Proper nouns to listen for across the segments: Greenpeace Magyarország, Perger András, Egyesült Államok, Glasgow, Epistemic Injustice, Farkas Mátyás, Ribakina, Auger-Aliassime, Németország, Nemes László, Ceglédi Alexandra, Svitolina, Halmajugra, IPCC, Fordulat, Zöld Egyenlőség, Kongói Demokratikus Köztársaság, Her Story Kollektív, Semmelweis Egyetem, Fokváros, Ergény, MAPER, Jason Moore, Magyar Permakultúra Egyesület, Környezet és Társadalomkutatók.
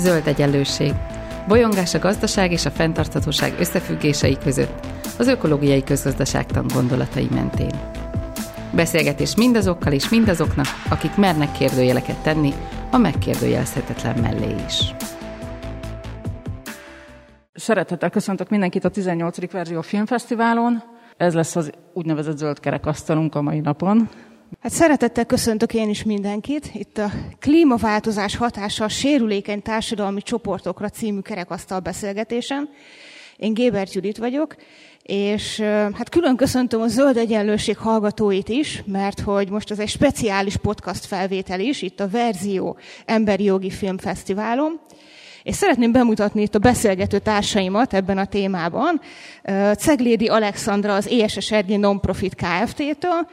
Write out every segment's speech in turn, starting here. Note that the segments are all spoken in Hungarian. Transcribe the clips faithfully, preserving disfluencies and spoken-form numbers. Zöld Egyenlőség. Bolyongás a gazdaság és a fenntarthatóság összefüggései között, az ökológiai közgazdaságtan gondolatai mentén. Beszélgetés mindazokkal és mindazoknak, akik mernek kérdőjeleket tenni, a megkérdőjelezhetetlen mellé is. Szeretettel köszöntök mindenkit a tizennyolcadik Verzió Filmfesztiválon. Ez lesz az úgynevezett zöld kerekasztalunk a mai napon. Hát szeretettel köszöntök én is mindenkit. Itt a klímaváltozás hatása a sérülékeny társadalmi csoportokra című kerekasztal beszélgetésen. Én Gébert Judit vagyok, és hát külön köszöntöm a Zöld Egyenlőség hallgatóit is, mert hogy most ez egy speciális podcast felvétel is, itt a Verzió Emberi Jogi Filmfesztiválon. És szeretném bemutatni itt a beszélgető társaimat ebben a témában. Ceglédi Alexandra az E S S Ergény Nonprofit Kft-től,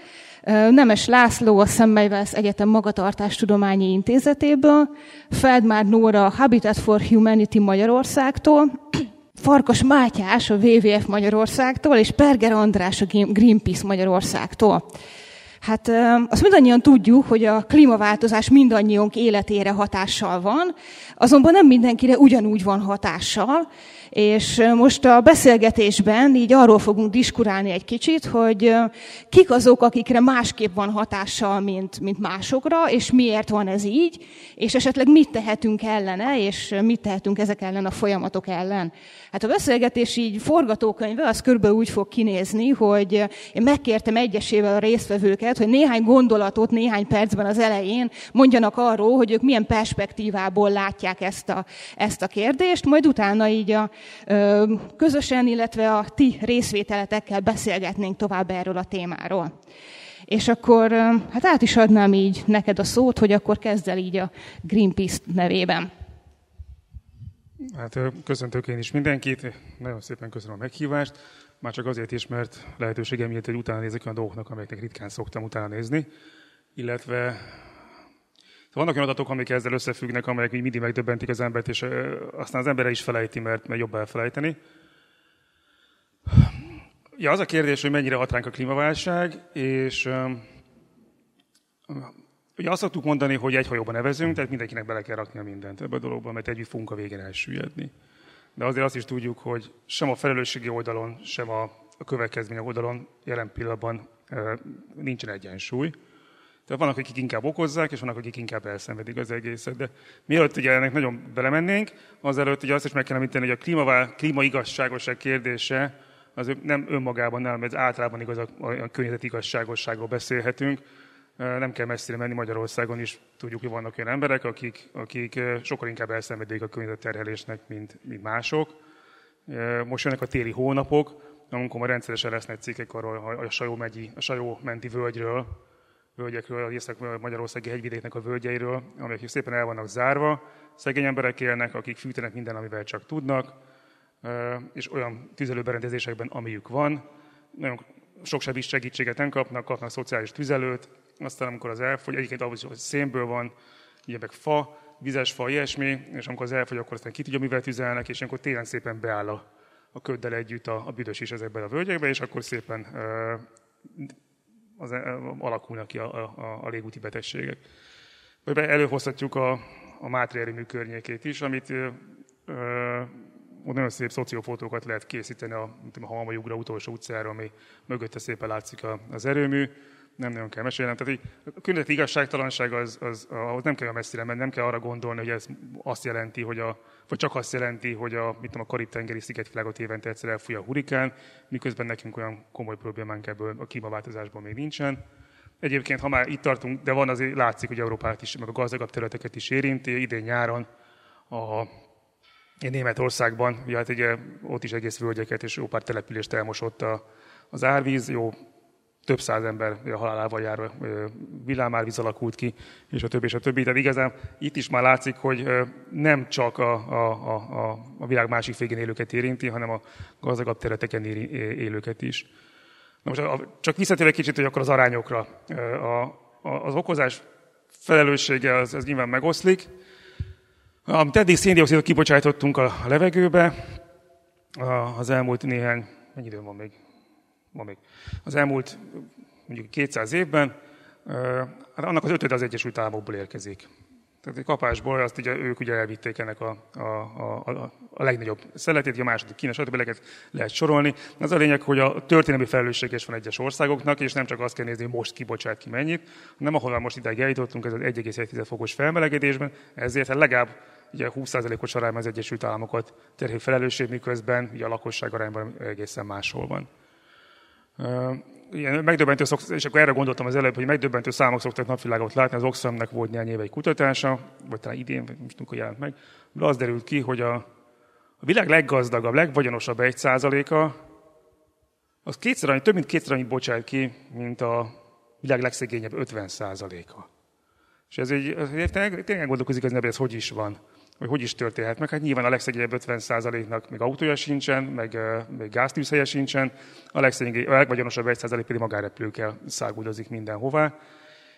Nemes László a Semmelweis Egyetem Magatartástudományi Intézetéből, Feldmár Nóra a Habitat for Humanity Magyarországtól, Farkas Mátyás a W W F Magyarországtól, és Perger András a Greenpeace Magyarországtól. Hát azt mindannyian tudjuk, hogy a klímaváltozás mindannyiunk életére hatással van, azonban nem mindenkire ugyanúgy van hatással, és most a beszélgetésben így arról fogunk diskurálni egy kicsit, hogy kik azok, akikre másképp van hatással, mint, mint másokra, és miért van ez így, és esetleg mit tehetünk ellene, és mit tehetünk ezek ellen a folyamatok ellen. Hát a beszélgetés így forgatókönyve az körülbelül úgy fog kinézni, hogy én megkértem egyesével a résztvevőket, hogy néhány gondolatot néhány percben az elején mondjanak arról, hogy ők milyen perspektívából látják ezt a, ezt a kérdést, majd utána így a közösen, illetve a ti részvételetekkel beszélgetnénk tovább erről a témáról. És akkor hát át is adnám így neked a szót, hogy akkor kezd el így a Greenpeace nevében. Hát köszöntök én is mindenkit, nagyon szépen köszönöm a meghívást, már csak azért is, mert lehetőségem miért, hogy utána nézek olyan dolgoknak, amelyeknek ritkán szoktam utána nézni, illetve vannak olyan adatok, amik ezzel összefüggnek, amelyek így mindig megdöbbentik az embert, és aztán az embere is felejti, mert jobb elfelejteni. Ja, az a kérdés, hogy mennyire hat ránk a klímaválság, és um, ugye azt szoktuk mondani, hogy egy hajóban nevezünk, tehát mindenkinek bele kell raknia mindent ebbe a dologba, mert együtt fogunk a végén elsüllyedni. De azért azt is tudjuk, hogy sem a felelősségi oldalon, sem a következmények oldalon jelen pillanatban uh, nincsen egyensúly. Tehát vannak, akik inkább okozzák, és vannak, akik inkább elszenvedik az egészet. De mielőtt ugye ennek nagyon belemennénk, azelőtt ugye azt is meg kell említeni, hogy a klímavá, klímaigazságosság kérdése az nem önmagában, nem, ez általában igaz, a környezeti igazságosságról beszélhetünk. Nem kell messzire menni, Magyarországon is tudjuk, hogy vannak olyan emberek, akik, akik sokkal inkább elszenvedik a környezetterhelésnek, mint, mint mások. Most jönnek a téli hónapok, amikor már rendszeresen lesznek cikkek arról a Sajó, megyi, a Sajó menti völgyről, völgyekről, az észak-magyarországi hegyvidéknek a völgyeiről, amelyek szépen el vannak zárva, szegény emberek élnek, akik fűtenek minden, amivel csak tudnak, és olyan tüzelőberendezésekben, amiük van. Nagyon sok sem is segítséget nem kapnak, kapnak szociális tüzelőt, aztán amikor az elfogy, egyébként ahhoz, hogy szénből van, ilyen meg fa, vizes fa, ilyesmi, és amikor az elfogy, akkor aztán ki tudja, mivel tüzelnek, és akkor télen szépen beáll a, a köddel együtt a, a büdös is ezekben a völgyekben, és akkor szépen Az, alakulnak ki a, a, a légúti betegségek. Előhozhatjuk a, a Mátrai erőmű környékét is, amit ö, ö, nagyon szép szociófotókat lehet készíteni a, a Halmajugra utolsó utcára, ami mögötte szépen látszik a, az erőmű. Nem nagyon kell mesélnem. Tehát így, a környezeti igazságtalanság az, az, ahhoz nem kell messzire menni, nem kell arra gondolni, hogy ez azt jelenti, hogy a, vagy csak azt jelenti, hogy a, mit tudom, a Karib-tengeri szigetvilágot évente egyszer elfúj a hurikán, miközben nekünk olyan komoly problémánk ebből a klímaváltozásból még nincsen. Egyébként, ha már itt tartunk, de van azért látszik, hogy Európát is, meg a gazdagabb területeket is érinti. Idén nyáron a Németországban, ugye, hát ugye, ott is egész völgyeket és jó pár települést elmosott a, az árvíz, jó, több száz ember halálával járó villámárvíz alakult ki, és a többi, és a többi. Tehát igazán itt is már látszik, hogy nem csak a, a, a, a világ másik végén élőket érinti, hanem a gazdagabb területeken élőket is. Na most csak visszatérve kicsit, hogy akkor az arányokra. A, a, az okozás felelőssége az, az nyilván megoszlik. Amit eddig szén-dioxidot kibocsátottunk a levegőbe, az elmúlt néhány, mennyi idő van még? Ma még. Az elmúlt mondjuk kétszáz évben, hát annak az ötöd az Egyesült Államokból érkezik. Tehát egy kapásból azt így, ők ugye elvitték ennek a, a, a, a legnagyobb szeletét, a második Kína, stb. Lehet, lehet sorolni. Az a lényeg, hogy a történelmi felelősség is van egyes országoknak, és nem csak azt kell nézni, hogy most kibocsát ki mennyit, hanem ahol most idáig eljutottunk, ez az egy egész egy fokos felmelegedésben, ezért hát legalább ugye húsz százalékos arányban az Egyesült Államokat terhő felelősség, miközben ugye a lakosság arányban egészen máshol van. Ilyen megdöbbentő szok, és akkor erre gondoltam az előbb, hogy megdöbbentő számok szoktak napvilágot látni. Az Oxfamnek volt néhány éve egy kutatása, vagy talán idén, most mikor jelent meg, de az derült ki, hogy a, a világ leggazdagabb, legvagyonosabb egy százaléka, az kétszer annyi, több mint kétszer annyit bocsát ki, mint a világ legszegényebb ötven százaléka. És ez így, tényleg elgondolkozik az ember, ez hogy is van, hogy hogy is történhet meg. Hát nyilván a legszegényebb ötven százaléknak még autója sincsen, meg, meg gáztűzhelye sincsen, a legvagyonosabb egy százalék pedig magárepülőkkel száguldozik mindenhová.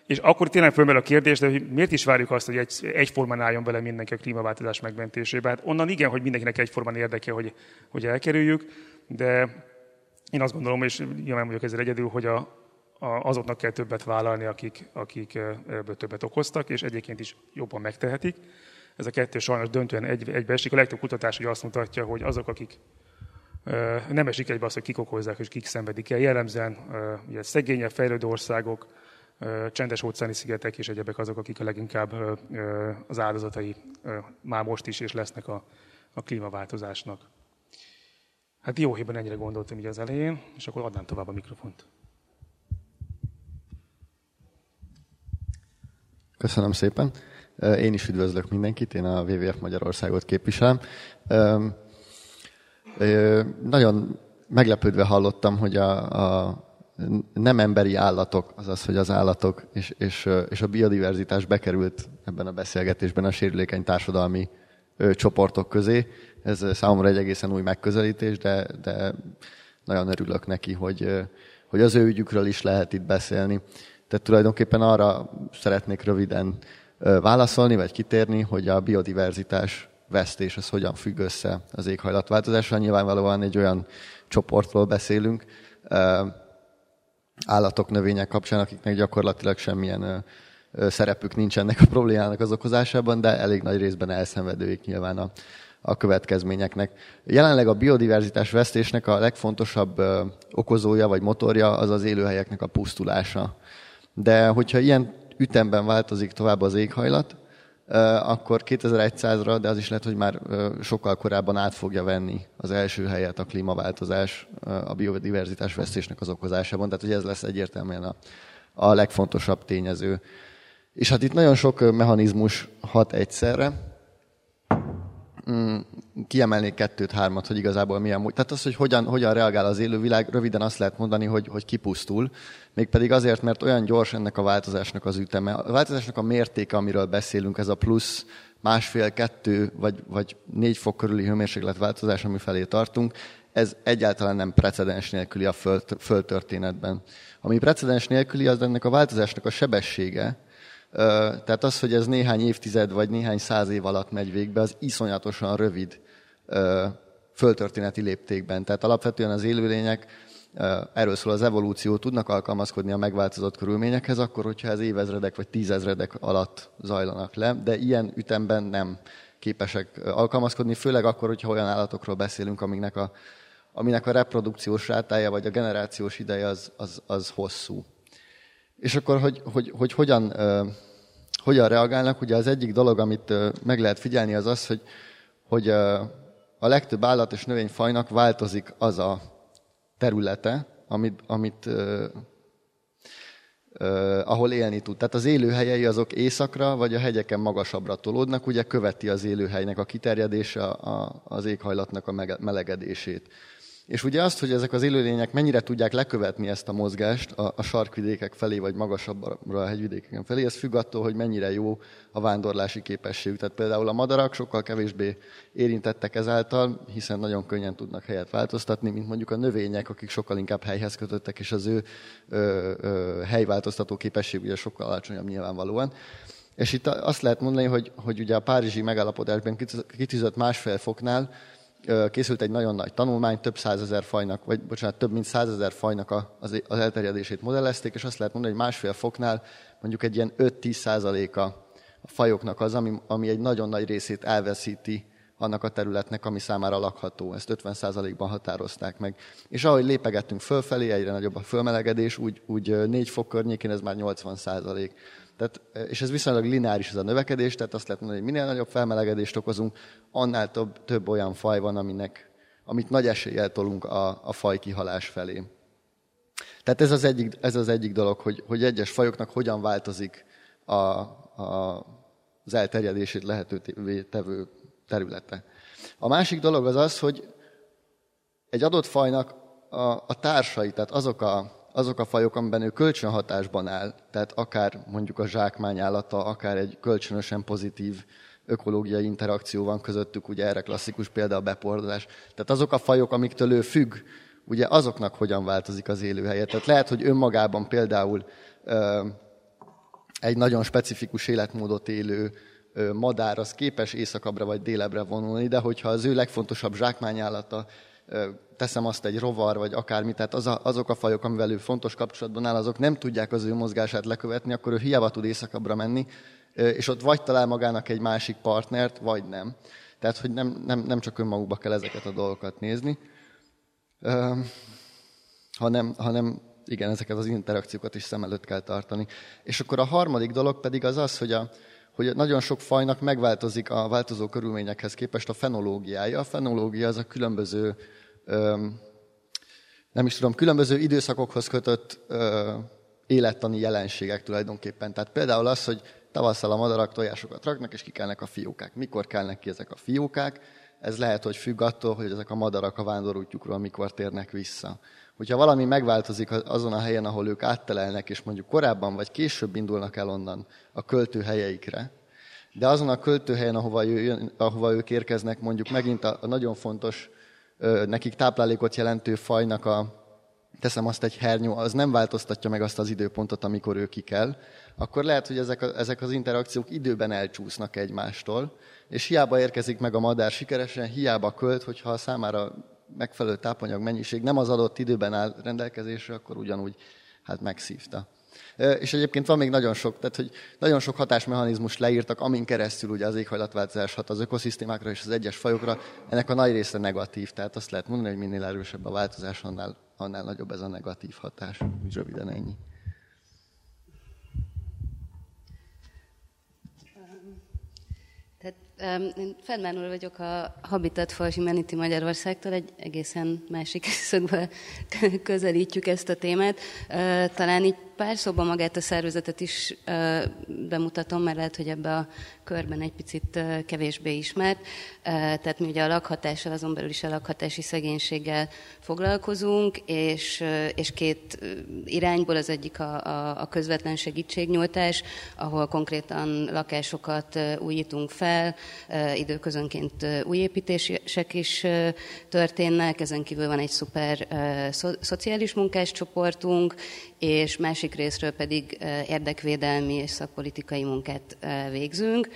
És akkor tényleg fölmerül a kérdés, de hogy miért is várjuk azt, hogy egy, egyformán álljon bele mindenki a klímaváltozás megmentésébe. Hát onnan igen, hogy mindenkinek egyformán érdeke, hogy, hogy elkerüljük, de én azt gondolom, és nyilván vagyok ezzel egyedül, hogy a azoknak kell többet vállalni, akik, akik ebből többet okoztak, és egyébként is jobban megtehetik. Ez a kettő sajnos döntően egy, egybeesik. A legtöbb kutatás azt mutatja, hogy azok, akik nem esik egybe az, hogy kik okozzák és kik szenvedik el. Jellemzően ugye szegényebb, fejlődő országok, csendes óceáni szigetek és egyebek azok, akik a leginkább az áldozatai már most is és lesznek a, a klímaváltozásnak. Hát jó hében ennyire gondoltam így az elején, és akkor adnám tovább a mikrofont. Köszönöm szépen. Én is üdvözlök mindenkit, én a dupla vé dupla vé ef Magyarországot képviselem. Nagyon meglepődve hallottam, hogy a, a nem emberi állatok, azaz, hogy az állatok és, és, és a biodiverzitás bekerült ebben a beszélgetésben a sérülékeny társadalmi csoportok közé. Ez számomra egy egészen új megközelítés, de, de nagyon örülök neki, hogy, hogy az ő ügyükről is lehet itt beszélni. Tehát tulajdonképpen arra szeretnék röviden válaszolni, vagy kitérni, hogy a biodiverzitás vesztés az hogyan függ össze az éghajlatváltozással. Nyilvánvalóan egy olyan csoportról beszélünk, állatok, növények kapcsán, akiknek gyakorlatilag semmilyen szerepük nincs ennek a problémának az okozásában, de elég nagy részben elszenvedőik nyilván a, a következményeknek. Jelenleg a biodiverzitás vesztésnek a legfontosabb okozója vagy motorja az az élőhelyeknek a pusztulása. De hogyha ilyen ütemben változik tovább az éghajlat, akkor kétezer-száz, de az is lehet, hogy már sokkal korábban át fogja venni az első helyet a klímaváltozás, a biodiverzitás vesztésnek az okozásában. Tehát, hogy ez lesz egyértelműen a, a legfontosabb tényező. És hát itt nagyon sok mechanizmus hat egyszerre. Kiemelnék kettőt, hármat, hogy igazából milyen... Tehát az, hogy hogyan, hogyan reagál az élővilág, röviden azt lehet mondani, hogy, hogy kipusztul. Mégpedig azért, mert olyan gyors ennek a változásnak az üteme. A változásnak a mértéke, amiről beszélünk, ez a plusz másfél, kettő vagy, vagy négy fok körüli hőmérsékletváltozás, ami felé tartunk, ez egyáltalán nem precedens nélküli a föld, földtörténetben. Ami precedens nélküli, az ennek a változásnak a sebessége. Tehát az, hogy ez néhány évtized vagy néhány száz év alatt megy végbe, az iszonyatosan rövid földtörténeti léptékben. Tehát alapvetően az élőlények, erről szól az evolúció, tudnak alkalmazkodni a megváltozott körülményekhez, akkor, hogyha ez évezredek vagy tízezredek alatt zajlanak le, de ilyen ütemben nem képesek alkalmazkodni, főleg akkor, hogyha olyan állatokról beszélünk, aminek a, aminek a reprodukciós rátája vagy a generációs ideje az, az, az hosszú. És akkor, hogy, hogy, hogy hogyan, uh, hogyan reagálnak, ugye az egyik dolog, amit uh, meg lehet figyelni, az az, hogy, hogy uh, a legtöbb állat és növényfajnak változik az a területe, amit, amit uh, uh, ahol élni tud. Tehát az élőhelyei azok északra, vagy a hegyeken magasabbra tolódnak, ugye követi az élőhelynek a kiterjedése, a, az éghajlatnak a melegedését. És ugye azt, hogy ezek az élőlények mennyire tudják lekövetni ezt a mozgást a, a sarkvidékek felé, vagy magasabbra a hegyvidékeken felé, ez függ attól, hogy mennyire jó a vándorlási képességük. Tehát például a madarak sokkal kevésbé érintettek ezáltal, hiszen nagyon könnyen tudnak helyet változtatni, mint mondjuk a növények, akik sokkal inkább helyhez kötöttek, és az ő ö, ö, helyváltoztató képesség ugye sokkal alacsonyabb nyilvánvalóan. És itt azt lehet mondani, hogy, hogy ugye a párizsi megállapodásban kitűzött másfél foknál készült egy nagyon nagy tanulmány, több százezer fajnak, vagy bocsánat, több mint százezer fajnak az elterjedését modellezték, és azt lehet mondani, hogy másfél foknál mondjuk egy ilyen öt-tíz százaléka a fajoknak az, ami, ami egy nagyon nagy részét elveszíti annak a területnek, ami számára lakható. Ezt ötven százalékban határozták meg. És ahogy lépegettünk fölfelé, egyre nagyobb a fölmelegedés, úgy, úgy négy fok környékén ez már nyolcvan százalék. Tehát, és ez viszonylag lineáris ez a növekedés, tehát azt lehet mondani, hogy minél nagyobb felmelegedést okozunk, annál több, több olyan faj van, aminek, amit nagy eséllyel tolunk a, a faj kihalás felé. Tehát ez az egyik, ez az egyik dolog, hogy, hogy egyes fajoknak hogyan változik a, a, az elterjedését lehetővé tevő területe. A másik dolog az az, hogy egy adott fajnak a, a társai, tehát azok a, azok a fajok, amiben ő kölcsönhatásban áll, tehát akár mondjuk a zsákmány állata, akár egy kölcsönösen pozitív ökológiai interakció van közöttük, ugye erre klasszikus példa a beporzás. Tehát azok a fajok, amiktől ő függ, ugye azoknak hogyan változik az élőhelye. Tehát lehet, hogy önmagában például ö, egy nagyon specifikus életmódot élő ö, madár az képes északabbra vagy délebre vonulni, de hogyha az ő legfontosabb zsákmányállata, ö, teszem azt egy rovar vagy akármi, tehát az a, azok a fajok, amivel ő fontos kapcsolatban áll, azok nem tudják az ő mozgását lekövetni, akkor ő hiába tud északabbra menni, ö, és ott vagy talál magának egy másik partnert, vagy nem. Tehát, hogy nem, nem, nem csak önmagukba kell ezeket a dolgokat nézni, Uh, hanem, hanem igen, ezeket az interakciókat is szem előtt kell tartani. És akkor a harmadik dolog pedig az az, hogy, a, hogy nagyon sok fajnak megváltozik a változó körülményekhez képest a fenológiája. A fenológia az a különböző, um, nem is tudom, különböző időszakokhoz kötött uh, élettani jelenségek tulajdonképpen. Tehát például az, hogy tavasszal a madarak tojásokat raknak, és kikelnek a fiókák. Mikor kelnek ki ezek a fiókák? Ez lehet, hogy függ attól, hogy ezek a madarak a vándorútjukról mikor térnek vissza. Hogyha valami megváltozik azon a helyen, ahol ők áttelelnek, és mondjuk korábban vagy később indulnak el onnan a költőhelyeikre, de azon a költőhelyen, ahova, jön, ahova ők érkeznek, mondjuk megint a nagyon fontos, nekik táplálékot jelentő fajnak a, teszem azt egy hernyó, az nem változtatja meg azt az időpontot, amikor ő kikel, akkor lehet, hogy ezek, a, ezek az interakciók időben elcsúsznak egymástól, és hiába érkezik meg a madár sikeresen, hiába költ, hogyha a számára megfelelő tápanyag mennyiség nem az adott időben áll rendelkezésre, akkor ugyanúgy hát megszívta. És egyébként van még nagyon sok, tehát hogy nagyon sok hatásmechanizmust leírtak, amin keresztül ugye az éghajlatváltozás hat az ökoszisztémákra és az egyes fajokra, ennek a nagy része negatív, tehát azt lehet mondani, hogy minél erősebb a változás, annál, annál nagyobb ez a negatív hatás. Úgy röviden ennyi. Én Feldmár Nóra vagyok a Habitat for Humanity Magyarországtól, egy egészen másik szögből közelítjük ezt a témát. Talán így pár szóban magát a szervezetet is bemutatom, mert lehet, hogy ebbe a körben egy picit kevésbé ismert. Tehát mi ugye a lakhatással, azon belül is a lakhatási szegénységgel foglalkozunk, és, és két irányból, az egyik a, a, a közvetlen segítségnyújtás, ahol konkrétan lakásokat újítunk fel, időközönként új építések is történnek, ezen kívül van egy szuper szo- szociális munkás csoportunk, és másik részről pedig érdekvédelmi és szakpolitikai munkát végzünk.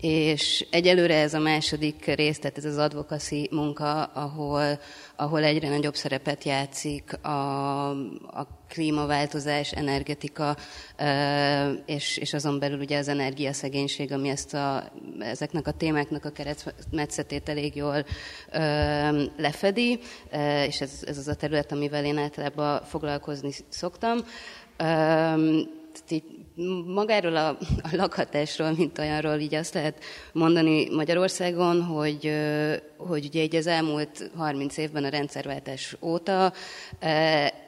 És egyelőre ez a második rész, tehát ez az advocacy munka, ahol, ahol egyre nagyobb szerepet játszik a, a klímaváltozás, energetika, és, és azon belül ugye az energiaszegénység, ami ezt a, ezeknek a témáknak a keretmetszetét elég jól lefedi, és ez, ez az a terület, amivel én általában foglalkozni szoktam. Magáról a, a lakhatásról, mint olyanról így azt lehet mondani Magyarországon, hogy, hogy ugye így az elmúlt harminc évben a rendszerváltás óta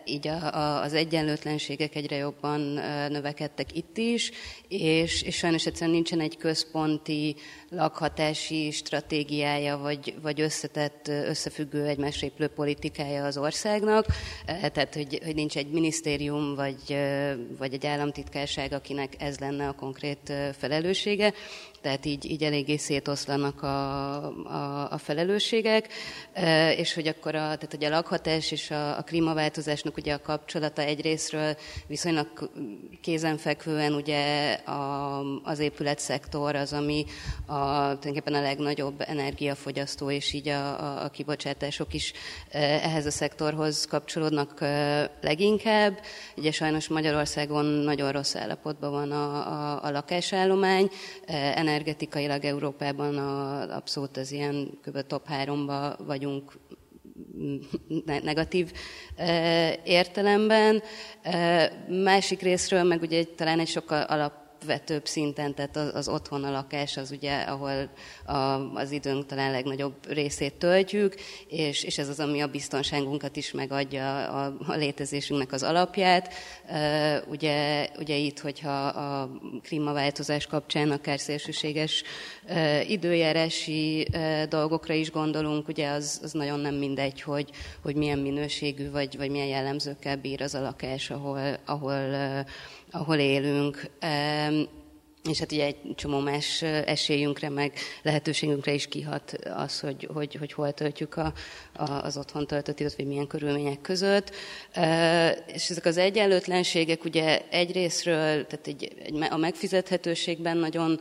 így a, a, az egyenlőtlenségek egyre jobban növekedtek itt is, és, és sajnos egyszerűen nincsen egy központi lakhatási stratégiája, vagy, vagy összetett, összefüggő, egymásra épülő politikája az országnak. Tehát, hogy, hogy nincs egy minisztérium, vagy, vagy egy államtitkárság, akinek ez lenne a konkrét felelőssége. Tehát így, így eléggé szétoszlanak a, a, a felelősségek, és hogy akkor a, tehát, hogy a lakhatás és a, a klímaváltozásnak mondjuk ugye a kapcsolata egyrészről viszonylag kézenfekvően ugye a, az épületszektor az, ami a, tulajdonképpen a legnagyobb energiafogyasztó, és így a, a, a kibocsátások is ehhez a szektorhoz kapcsolódnak leginkább. Ugye sajnos Magyarországon nagyon rossz állapotban van a, a, a lakásállomány, energetikailag Európában a, abszolút az ilyen kb. Top háromba vagyunk negatív értelemben. Másik részről meg ugye talán egy sokkal alapvetőbb szinten, tehát az, az otthon, a lakás az ugye, ahol a, az időnk talán legnagyobb részét töltjük, és, és ez az, ami a biztonságunkat is megadja, a, a létezésünknek az alapját. Ugye, ugye itt, hogyha a klímaváltozás kapcsán akár szélsőséges időjárási dolgokra is gondolunk, ugye az, az nagyon nem mindegy, hogy, hogy milyen minőségű vagy, vagy milyen jellemzőkkel bír az a lakás, ahol, ahol, ahol élünk. És hát ugye egy csomó más esélyünkre, meg lehetőségünkre is kihat az, hogy, hogy, hogy hol töltjük a, a, az otthon töltött időt, vagy milyen körülmények között. És ezek az egyenlőtlenségek ugye egyrészről, tehát egy, egy, a megfizethetőségben nagyon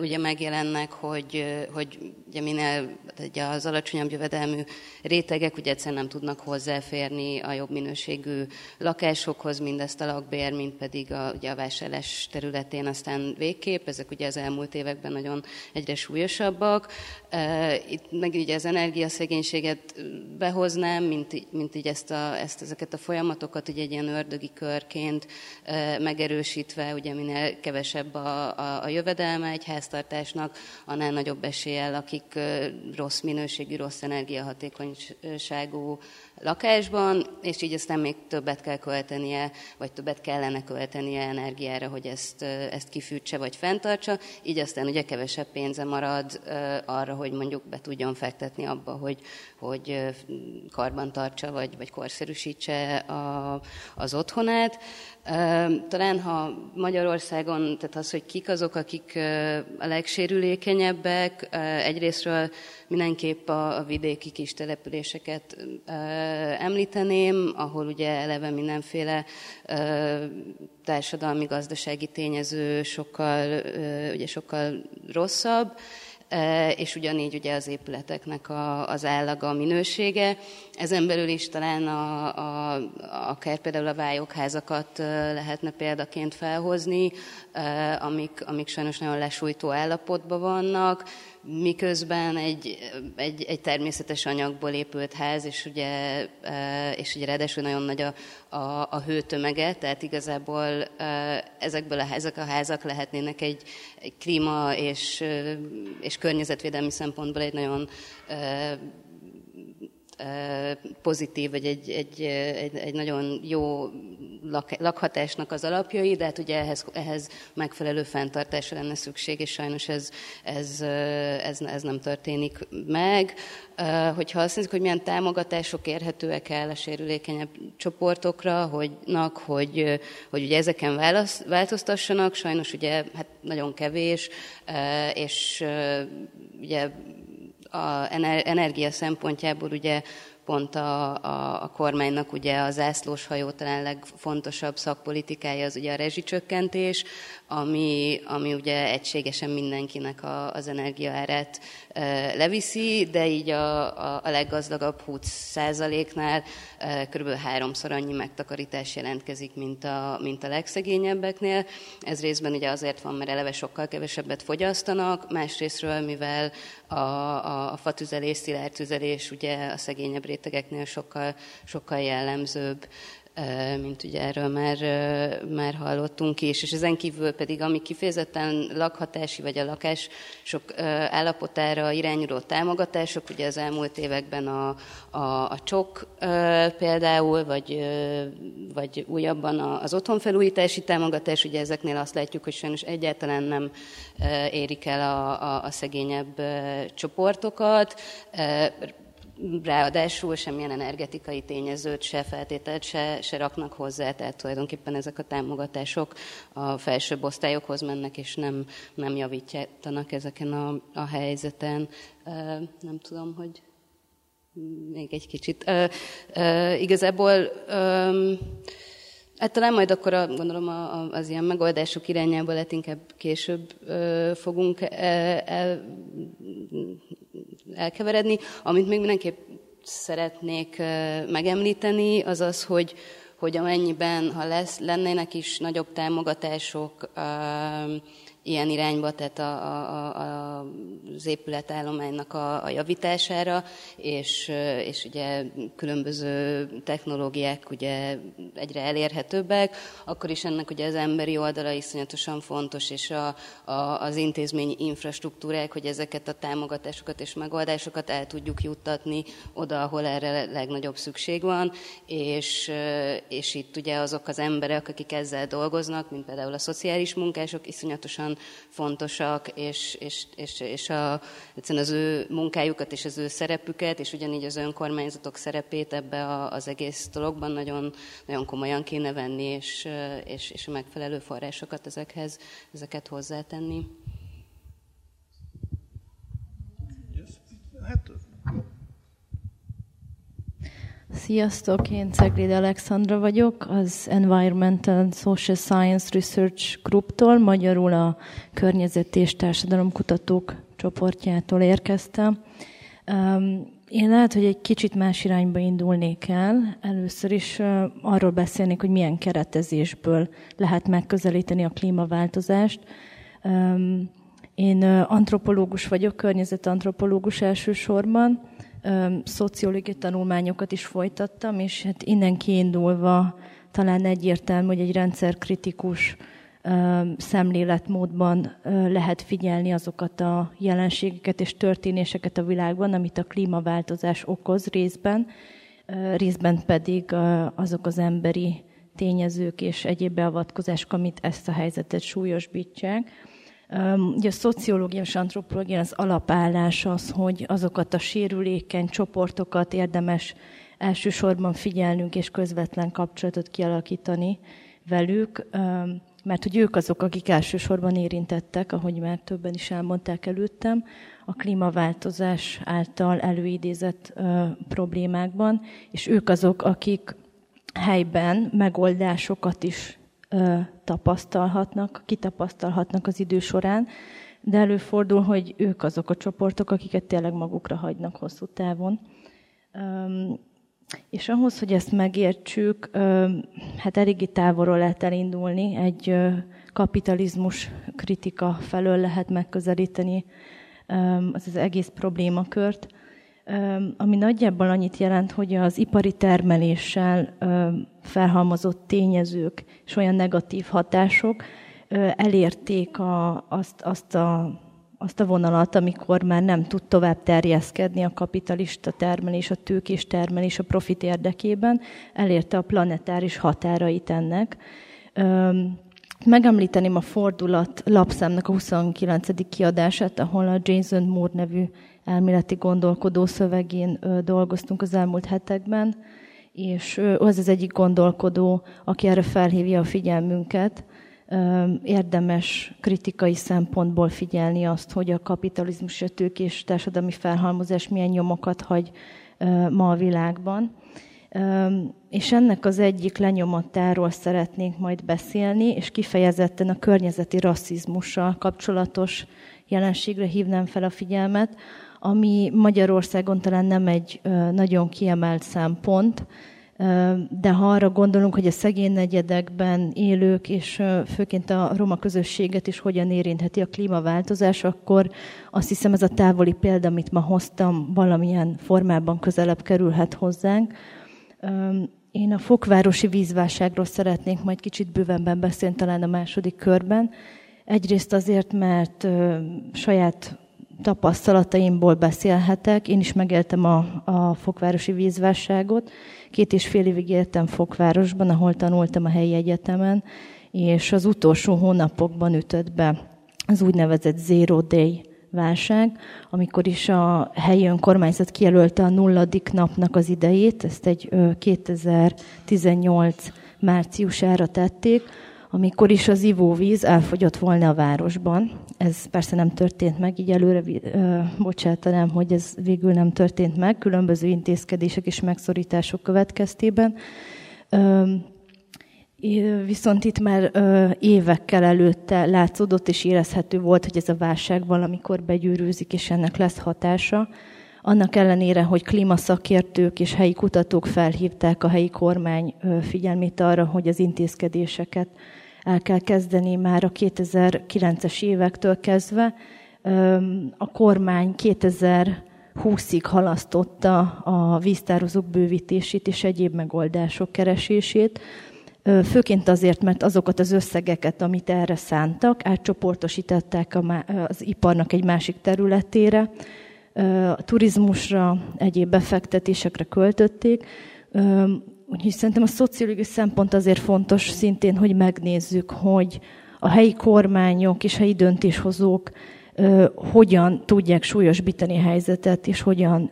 ugye megjelennek, hogy, hogy ugye minél ugye az alacsonyabb jövedelmű rétegek ugye egyszerűen nem tudnak hozzáférni a jobb minőségű lakásokhoz, mindezt a lakbér, mint pedig a, ugye a vásárlás területén aztán végképp, ezek ugye az elmúlt években nagyon egyre súlyosabbak. Itt meg ugye az energiaszegénységet behoznám, mint, mint így ezt, a, ezt ezeket a folyamatokat ugye egy ilyen ördögi körként megerősítve, ugye minél kevesebb a, a, a jövedelme egy háztartásnak, annál nagyobb eséllyel, akik rossz minőségű, rossz energiahatékonyságú lakásban, és így aztán még többet kell költenie, vagy többet kellene költenie energiára, hogy ezt, ezt kifűtse, vagy fenntartsa, így aztán ugye kevesebb pénze marad arra, hogy mondjuk be tudjon fektetni abba, hogy, hogy karbantartsa, vagy, vagy korszerűsítse a, az otthonát. Talán ha Magyarországon, tehát az, hogy kik azok, akik a legsérülékenyebbek, egyrészről mindenképp a vidéki kis településeket említeném, ahol ugye eleve mindenféle társadalmi-gazdasági tényező sokkal, ugye sokkal rosszabb, és ugyanígy ugye az épületeknek a, az állaga, a minősége. Ezen belül is talán a, a, akár például a vályogházakat lehetne példaként felhozni, amik, amik sajnos nagyon lesújtó állapotban vannak, miközben egy, egy, egy természetes anyagból épült ház, és ugye, és ugye ráadásul nagyon nagy a, a, a hőtömege, tehát igazából ezekből a házak, a házak lehetnének egy, egy klíma és, és környezetvédelmi szempontból egy nagyon pozitív, vagy egy, egy, egy, egy nagyon jó lak, lakhatásnak az alapjai, de hát ugye ehhez, ehhez megfelelő fenntartásra lenne szükség, és sajnos ez, ez, ez, ez nem történik meg. Hogyha azt nézzük, hogy milyen támogatások érhetőek el a sérülékenyebb csoportokra, hogy, hogy, hogy ugye ezeken válasz, változtassanak, sajnos ugye hát nagyon kevés, és ugye a energia szempontjából ugye pont a, a, a kormánynak ugye a zászlóshajó talán legfontosabb szakpolitikája az ugye a rezsicsökkentés, ami, ami ugye egységesen mindenkinek a, az energiaárát e, leviszi, de így a, a, a leggazdagabb húsz százaléknál e, kb. háromszor annyi megtakarítás jelentkezik, mint a, mint a legszegényebbeknél. Ez részben ugye azért van, mert eleve sokkal kevesebbet fogyasztanak, másrésztről, mivel a, a, a fatüzelés, szilárdtüzelés ugye a szegényebb rétegeknél sokkal, sokkal jellemzőbb, mint ugye erről már, már hallottunk is. És ezen kívül pedig, ami kifejezetten lakhatási vagy a lakások állapotára irányuló támogatások, ugye az elmúlt években a, a, a csok például, vagy, vagy újabban az otthonfelújítási támogatás, ugye ezeknél azt látjuk, hogy sajnos egyáltalán nem érik el a, a, a szegényebb csoportokat, ráadásul semmilyen energetikai tényezőt, se feltételt, se, se raknak hozzá, tehát tulajdonképpen ezek a támogatások a felsőbb osztályokhoz mennek, és nem, nem javítanak ezeken a, a helyzeten. Nem tudom, hogy Még egy kicsit. Ö, ö, igazából ö, hát talán majd akkor a, gondolom a, a, az ilyen megoldások irányába lehet inkább később ö, fogunk el, el, elkeveredni. Amit még mindenképp szeretnék megemlíteni, az az, hogy, hogy amennyiben, ha lesz, lennének is nagyobb támogatások ö, ilyen irányba, tehát a, a, a, az épületállománynak a, a javítására, és, és ugye különböző technológiák ugye egyre elérhetőbbek, akkor is ennek ugye az emberi oldala iszonyatosan fontos, és a, a, az intézményi infrastruktúrák, hogy ezeket a támogatásokat és megoldásokat el tudjuk juttatni oda, ahol erre legnagyobb szükség van, és, és itt ugye azok az emberek, akik ezzel dolgoznak, mint például a szociális munkások, iszonyatosan fontosak, és, és, és, és a, egyszerűen az ő munkájukat és az ő szerepüket, és ugyanígy az önkormányzatok szerepét ebbe a, az egész dologban nagyon, nagyon komolyan kéne venni, és, és, és a megfelelő forrásokat ezekhez, ezeket hozzátenni. Sziasztok, én Ceglédi Alexandra vagyok, az Environmental Social Science Research Grouptól, magyarul a Környezet és Társadalomkutatók csoportjától érkeztem. Én lehet, hogy egy kicsit más irányba indulnék el. Először is arról beszélnék, hogy milyen keretezésből lehet megközelíteni a klímaváltozást. Én antropológus vagyok, környezetantropológus elsősorban, szociológiai tanulmányokat is folytattam, és hát innen kiindulva talán egyértelmű, hogy egy rendszerkritikus szemléletmódban lehet figyelni azokat a jelenségeket és történéseket a világban, amit a klímaváltozás okoz részben, részben pedig azok az emberi tényezők és egyéb beavatkozások, amit ezt a helyzetet súlyosbítják. Ugye a szociológia és antropológia az alapállás az, hogy azokat a sérülékeny csoportokat érdemes elsősorban figyelnünk és közvetlen kapcsolatot kialakítani velük, mert hogy ők azok, akik elsősorban érintettek, ahogy már többen is elmondták előttem, a klímaváltozás által előidézett problémákban, és ők azok, akik helyben megoldásokat is tapasztalhatnak, kitapasztalhatnak az idő során, de előfordul, hogy ők azok a csoportok, akiket tényleg magukra hagynak hosszú távon. És ahhoz, hogy ezt megértsük, hát eléggé távolról lehet elindulni, egy kapitalizmus kritika felől lehet megközelíteni az, az egész problémakört, ami nagyjából annyit jelent, hogy az ipari termeléssel felhalmozott tényezők és olyan negatív hatások elérték a, azt, azt, a, azt a vonalat, amikor már nem tud tovább terjeszkedni a kapitalista termelés, a tőkés termelés, a profit érdekében, elérte a planetáris határait ennek. Megemlíteném a Fordulat lapszámnak a huszonkilencedik kiadását, ahol a Jason Moore nevű elméleti gondolkodó szövegén dolgoztunk az elmúlt hetekben, és az az egyik gondolkodó, aki erre felhívja a figyelmünket, érdemes kritikai szempontból figyelni azt, hogy a kapitalizmus, a tők és társadalmi felhalmozás milyen nyomokat hagy ma a világban. És ennek az egyik lenyomatáról szeretnénk majd beszélni, és kifejezetten a környezeti rasszizmussal kapcsolatos jelenségre hívnám fel a figyelmet, ami Magyarországon talán nem egy nagyon kiemelt szempont, de ha arra gondolunk, hogy a szegény negyedekben élők, és főként a roma közösséget is hogyan érintheti a klímaváltozás, akkor azt hiszem ez a távoli példa, amit ma hoztam, valamilyen formában közelebb kerülhet hozzánk. Én a fokvárosi vízválságról szeretnék majd kicsit bővebben beszélni, talán a második körben. Egyrészt azért, mert ö, saját tapasztalataimból beszélhetek. Én is megéltem a, a fokvárosi vízválságot. Két és fél évig éltem Fokvárosban, ahol tanultam a helyi egyetemen, és az utolsó hónapokban ütött be az úgynevezett Zero Day válság, amikor is a helyi önkormányzat kijelölte a nulladik napnak az idejét, ezt egy ö, kétezer-tizennyolc márciusára tették, amikor is az ivóvíz elfogyott volna a városban. Ez persze nem történt meg, így előre bocsátanám, hogy ez végül nem történt meg, különböző intézkedések és megszorítások következtében. Viszont itt már évekkel előtte látszódott és érezhető volt, hogy ez a válság valamikor begyűrűzik, és ennek lesz hatása. Annak ellenére, hogy klímaszakértők és helyi kutatók felhívták a helyi kormány figyelmét arra, hogy az intézkedéseket el kell kezdeni már a kétezer-kilences évektől kezdve, a kormány kétezer-húszig halasztotta a víztározók bővítését és egyéb megoldások keresését, főként azért, mert azokat az összegeket, amit erre szántak, átcsoportosították az iparnak egy másik területére, a turizmusra, egyéb befektetésekre költötték. Úgyhogy szerintem a szociológiai szempont azért fontos szintén, hogy megnézzük, hogy a helyi kormányok és helyi döntéshozók hogyan tudják súlyosbítani a helyzetet, és hogyan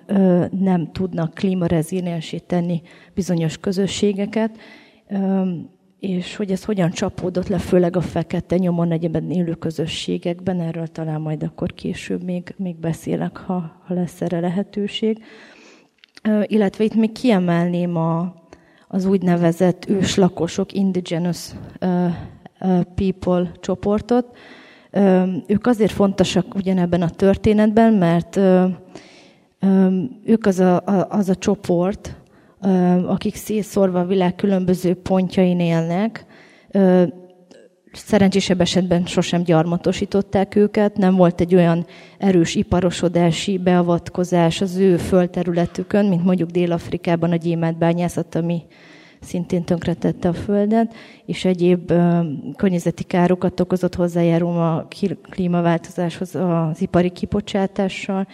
nem tudnak klímareziliensé tenni bizonyos közösségeket, és hogy ez hogyan csapódott le, főleg a fekete nyomon egyébben élő közösségekben, erről talán majd akkor később még, még beszélek, ha, ha lesz erre lehetőség. Illetve itt még kiemelném a, az úgynevezett őslakosok, indigenous people csoportot. Ők azért fontosak ugyanebben a történetben, mert ők az a, az a csoport, akik szétszórva a világ különböző pontjain élnek. Szerencsésebb esetben sosem gyarmatosították őket, nem volt egy olyan erős iparosodási beavatkozás az ő földterületükön, mint mondjuk Dél-Afrikában a gyémántbányászat, ami szintén tönkretette a földet, és egyéb környezeti károkat okozott, hozzájárul a klímaváltozáshoz az ipari kibocsátással.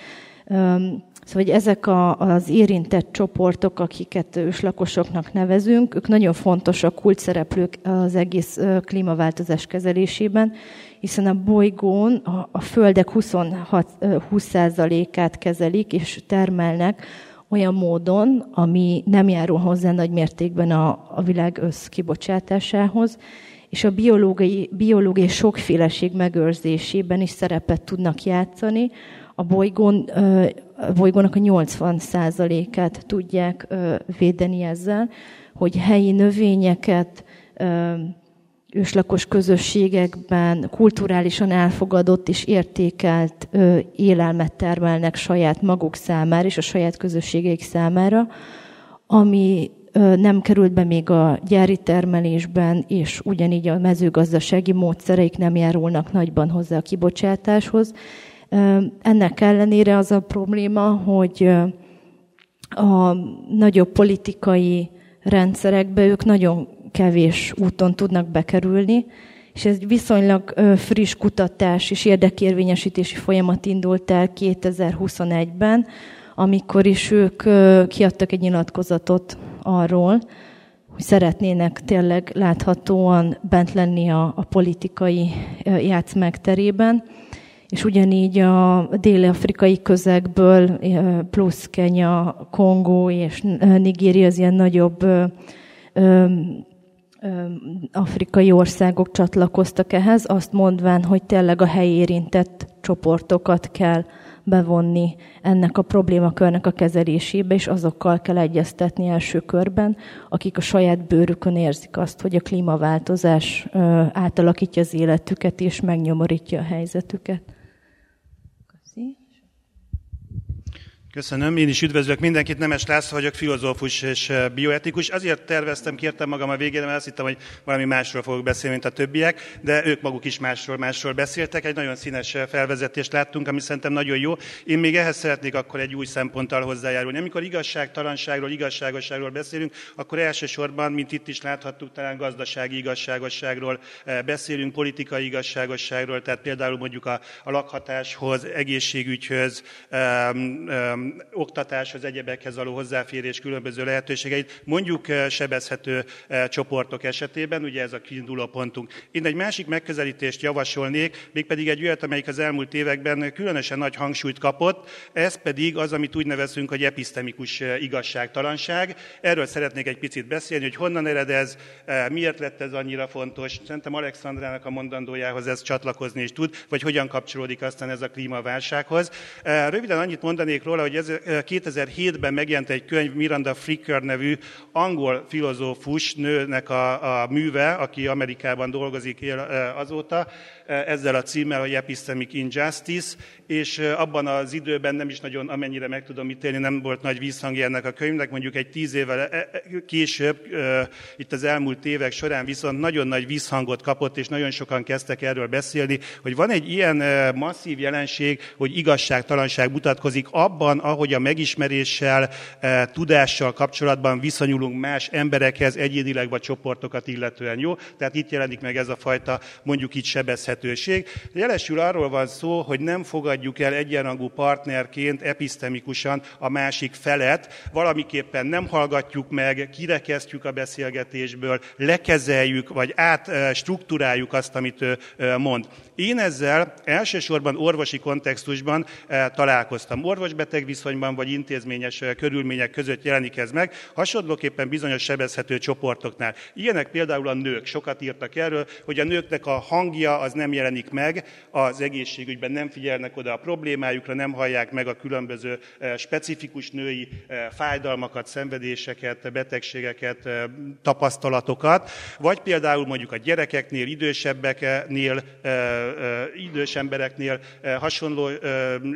Szóval ezek a, az érintett csoportok, akiket őslakosoknak nevezünk, ők nagyon fontosak, kulcsszereplők az egész klímaváltozás kezelésében, hiszen a bolygón a, a földek huszonhat, húsz százalékát kezelik és termelnek olyan módon, ami nem járul hozzá nagy mértékben a, a világ összkibocsátásához, és a biológiai, biológiai sokféleség megőrzésében is szerepet tudnak játszani. A bolygón, a bolygónak a nyolcvan százalékát tudják védeni ezzel, hogy helyi növényeket őslakos közösségekben kulturálisan elfogadott és értékelt élelmet termelnek saját maguk számára és a saját közösségeik számára, ami nem került be még a gyári termelésben, és ugyanígy a mezőgazdasági módszereik nem járulnak nagyban hozzá a kibocsátáshoz. Ennek ellenére az a probléma, hogy a nagyobb politikai rendszerekbe ők nagyon kevés úton tudnak bekerülni, és ez viszonylag friss kutatás és érdekérvényesítési folyamat indult el kétezer-huszonegyben, amikor is ők kiadtak egy nyilatkozatot arról, hogy szeretnének tényleg láthatóan bent lenni a, a politikai játszmák terében, és ugyanígy a dél-afrikai közegből, plusz Kenya, Kongó és Nigéria, az ilyen nagyobb ö, ö, ö, afrikai országok csatlakoztak ehhez, azt mondván, hogy tényleg a helyi érintett csoportokat kell bevonni ennek a problémakörnek a kezelésébe, és azokkal kell egyeztetni első körben, akik a saját bőrükön érzik azt, hogy a klímaváltozás átalakítja az életüket és megnyomorítja a helyzetüket. Köszönöm, én is üdvözlök mindenkit, Nemes László vagyok, filozófus és bioetikus. Azért terveztem, kértem magam a végére, mert azt hittem, hogy valami másról fogok beszélni, mint a többiek, de ők maguk is másról, másról beszéltek. Egy nagyon színes felvezetést láttunk, ami szerintem nagyon jó. Én még ehhez szeretnék akkor egy új szemponttal hozzájárulni. Amikor igazságtalanságról, igazságosságról beszélünk, akkor elsősorban, mint itt is láthattuk, talán gazdasági igazságosságról beszélünk, politikai igazságosságról, tehát például mondjuk a, a lakhatáshoz, egészségügyhöz, oktatáshoz, egyebekhez való hozzáférés különböző lehetőségeit, mondjuk sebezhető csoportok esetében, ugye ez a kiinduló pontunk. Én egy másik megközelítést javasolnék, mégpedig egy olyat, amelyik az elmúlt években különösen nagy hangsúlyt kapott, ez pedig az, amit úgy nevezünk, hogy episztemikus igazságtalanság. Erről szeretnék egy picit beszélni, hogy honnan ered ez, miért lett ez annyira fontos. Szerintem Alexandrának a mondandójához ez csatlakozni is tud, vagy hogyan kapcsolódik aztán ez a klímaválsághoz. Röviden annyit mondanék róla, hogy ez kétezer-hétben megjelent egy könyv, Miranda Fricker nevű angol filozófus nőnek a, a műve, aki Amerikában dolgozik, él azóta, ezzel a címmel, hogy Epistemic Injustice, és abban az időben nem is nagyon, amennyire meg tudom ítélni, nem volt nagy visszhangja ennek a könyvnek, mondjuk egy tíz évvel később, itt az elmúlt évek során viszont nagyon nagy visszhangot kapott, és nagyon sokan kezdtek erről beszélni, hogy van egy ilyen masszív jelenség, hogy igazságtalanság mutatkozik abban, ahogy a megismeréssel, tudással kapcsolatban viszonyulunk más emberekhez, egyénileg vagy csoportokat illetően, jó? Tehát itt jelenik meg ez a fajta, mondjuk így sebezhető. Jelesül arról van szó, hogy nem fogadjuk el egyenrangú partnerként episztemikusan a másik felet, valamiképpen nem hallgatjuk meg, kirekesztjük a beszélgetésből, lekezeljük, vagy átstruktúráljuk azt, amit ő mond. Én ezzel elsősorban orvosi kontextusban találkoztam. Orvos-beteg viszonyban, vagy intézményes körülmények között jelenik ez meg, hasonlóképpen bizonyos sebezhető csoportoknál. Ilyenek például a nők. Sokat írtak erről, hogy a nőknek a hangja az nem jelenik meg, az egészségügyben nem figyelnek oda a problémájukra, nem hallják meg a különböző specifikus női fájdalmakat, szenvedéseket, betegségeket, tapasztalatokat, vagy például mondjuk a gyerekeknél, idősebbeknél, idős embereknél hasonló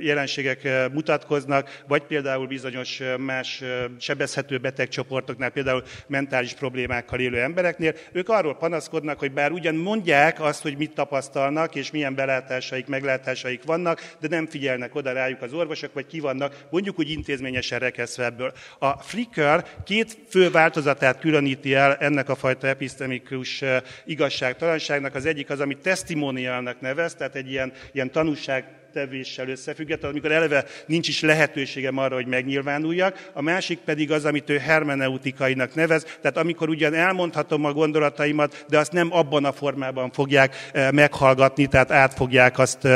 jelenségek mutatkoznak, vagy például bizonyos más sebezhető betegcsoportoknál, például mentális problémákkal élő embereknél, ők arról panaszkodnak, hogy bár ugyan mondják azt, hogy mit tapasztalnak, és milyen belátásaik, meglátásaik vannak, de nem figyelnek oda rájuk az orvosok, vagy ki vannak, mondjuk úgy intézményesen rekesztve ebből. A Fricker két fő változatát különíti el ennek a fajta episztemikus igazságtalanságnak. Az egyik az, amit testimonialnak nevez, tehát egy ilyen, ilyen tanúság tevéssel összefügget, amikor eleve nincs is lehetőségem arra, hogy megnyilvánuljak. A másik pedig az, amit ő hermeneutikainak nevez, tehát amikor ugyan elmondhatom a gondolataimat, de azt nem abban a formában fogják meghallgatni, tehát át fogják azt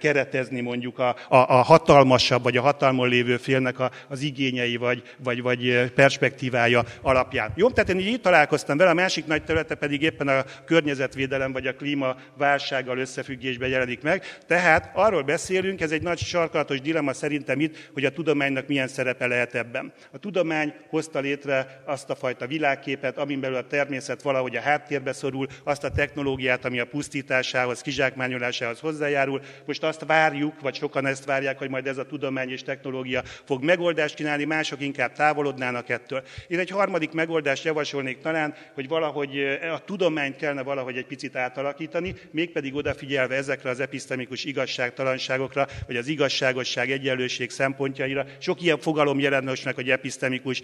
keretezni mondjuk a, a, a hatalmasabb, vagy a hatalmon lévő félnek a, az igényei, vagy, vagy, vagy perspektívája alapján. Jó, tehát én így találkoztam vele, a másik nagy területe pedig éppen a környezetvédelem, vagy a klímaválsággal összefüggésben jelenik meg. Tehát arról beszélünk, ez egy nagy sarkalatos dilemma szerintem itt, hogy a tudománynak milyen szerepe lehet ebben. A tudomány hozta létre azt a fajta világképet, amin belül a természet valahogy a háttérbe szorul, azt a technológiát, ami a pusztításához, kizsákmányolásához hozzájárul. Most azt várjuk, vagy sokan ezt várják, hogy majd ez a tudomány és technológia fog megoldást kínálni, mások inkább távolodnának ettől. Én egy harmadik megoldást javasolnék talán, hogy valahogy a tudományt kellene valahogy egy picit átalakítani, mégpedig odafigyelve ezekre az episztemikus igazságtalanságokra, vagy az igazságosság, egyenlőség szempontjaira. Sok ilyen fogalom jelenne most meg, hogy episztemikus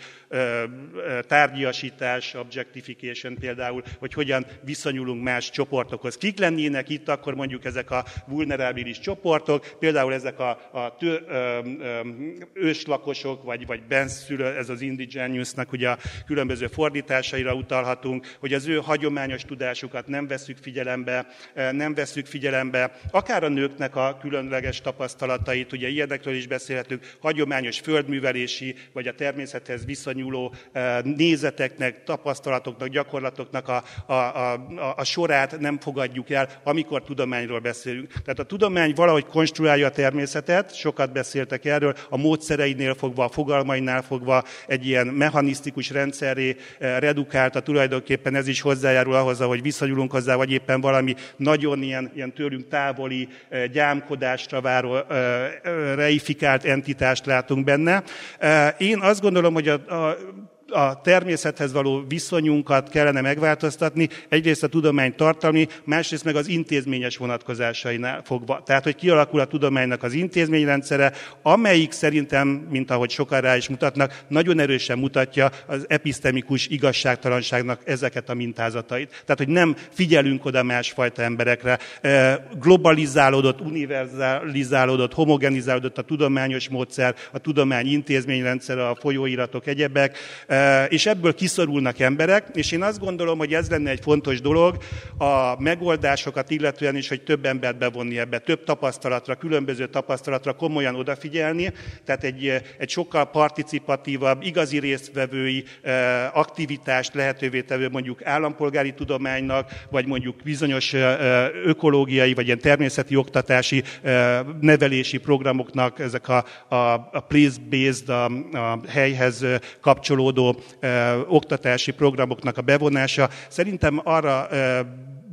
tárgyasítás, objectification például, hogy hogyan viszonyulunk más csoportokhoz. Kik lennének itt akkor mondjuk ezek a vulnerabilis csoportok, például ezek a, a tő, ö, ö, őslakosok, vagy, vagy benszülő, ez az indigenusnak ugye a különböző fordításaira utalhatunk, hogy az ő hagyományos tudásukat nem veszük figyelembe, nem veszük figyelembe, akár a nőknek a különböző különleges tapasztalatait, ugye ilyenekről is beszélhetünk, hagyományos földművelési, vagy a természethez viszonyuló nézeteknek, tapasztalatoknak, gyakorlatoknak a, a, a, a sorát nem fogadjuk el, amikor tudományról beszélünk. Tehát a tudomány valahogy konstruálja a természetet, sokat beszéltek erről, a módszereinél fogva, a fogalmainál fogva egy ilyen mechanisztikus rendszerré redukálta, tulajdonképpen ez is hozzájárul ahhoz, ahogy viszonyulunk hozzá, vagy éppen valami nagyon ilyen, ilyen tőlünk távoli gyámkodás, váró reifikált entitást látunk benne. Én azt gondolom, hogy a, a a természethez való viszonyunkat kellene megváltoztatni, egyrészt a tudomány tartalmi, másrészt meg az intézményes vonatkozásainál fogva. Tehát, hogy kialakul a tudománynak az intézményrendszere, amelyik szerintem, mint ahogy sokan rá is mutatnak, nagyon erősen mutatja az episztemikus igazságtalanságnak ezeket a mintázatait. Tehát, hogy nem figyelünk oda másfajta emberekre. Globalizálódott, univerzalizálódott, homogenizálódott a tudományos módszer, a tudomány intézményrendszere, a folyóiratok, egyebek, és ebből kiszorulnak emberek, és én azt gondolom, hogy ez lenne egy fontos dolog a megoldásokat illetően is, hogy több embert bevonni ebbe, több tapasztalatra, különböző tapasztalatra komolyan odafigyelni, tehát egy, egy sokkal participatívabb, igazi résztvevői aktivitást lehetővé tevő mondjuk állampolgári tudománynak, vagy mondjuk bizonyos ökológiai, vagy ilyen természeti oktatási nevelési programoknak ezek a, a, a place-based, a, a helyhez kapcsolódó ö, oktatási programoknak a bevonása. Szerintem arra ö,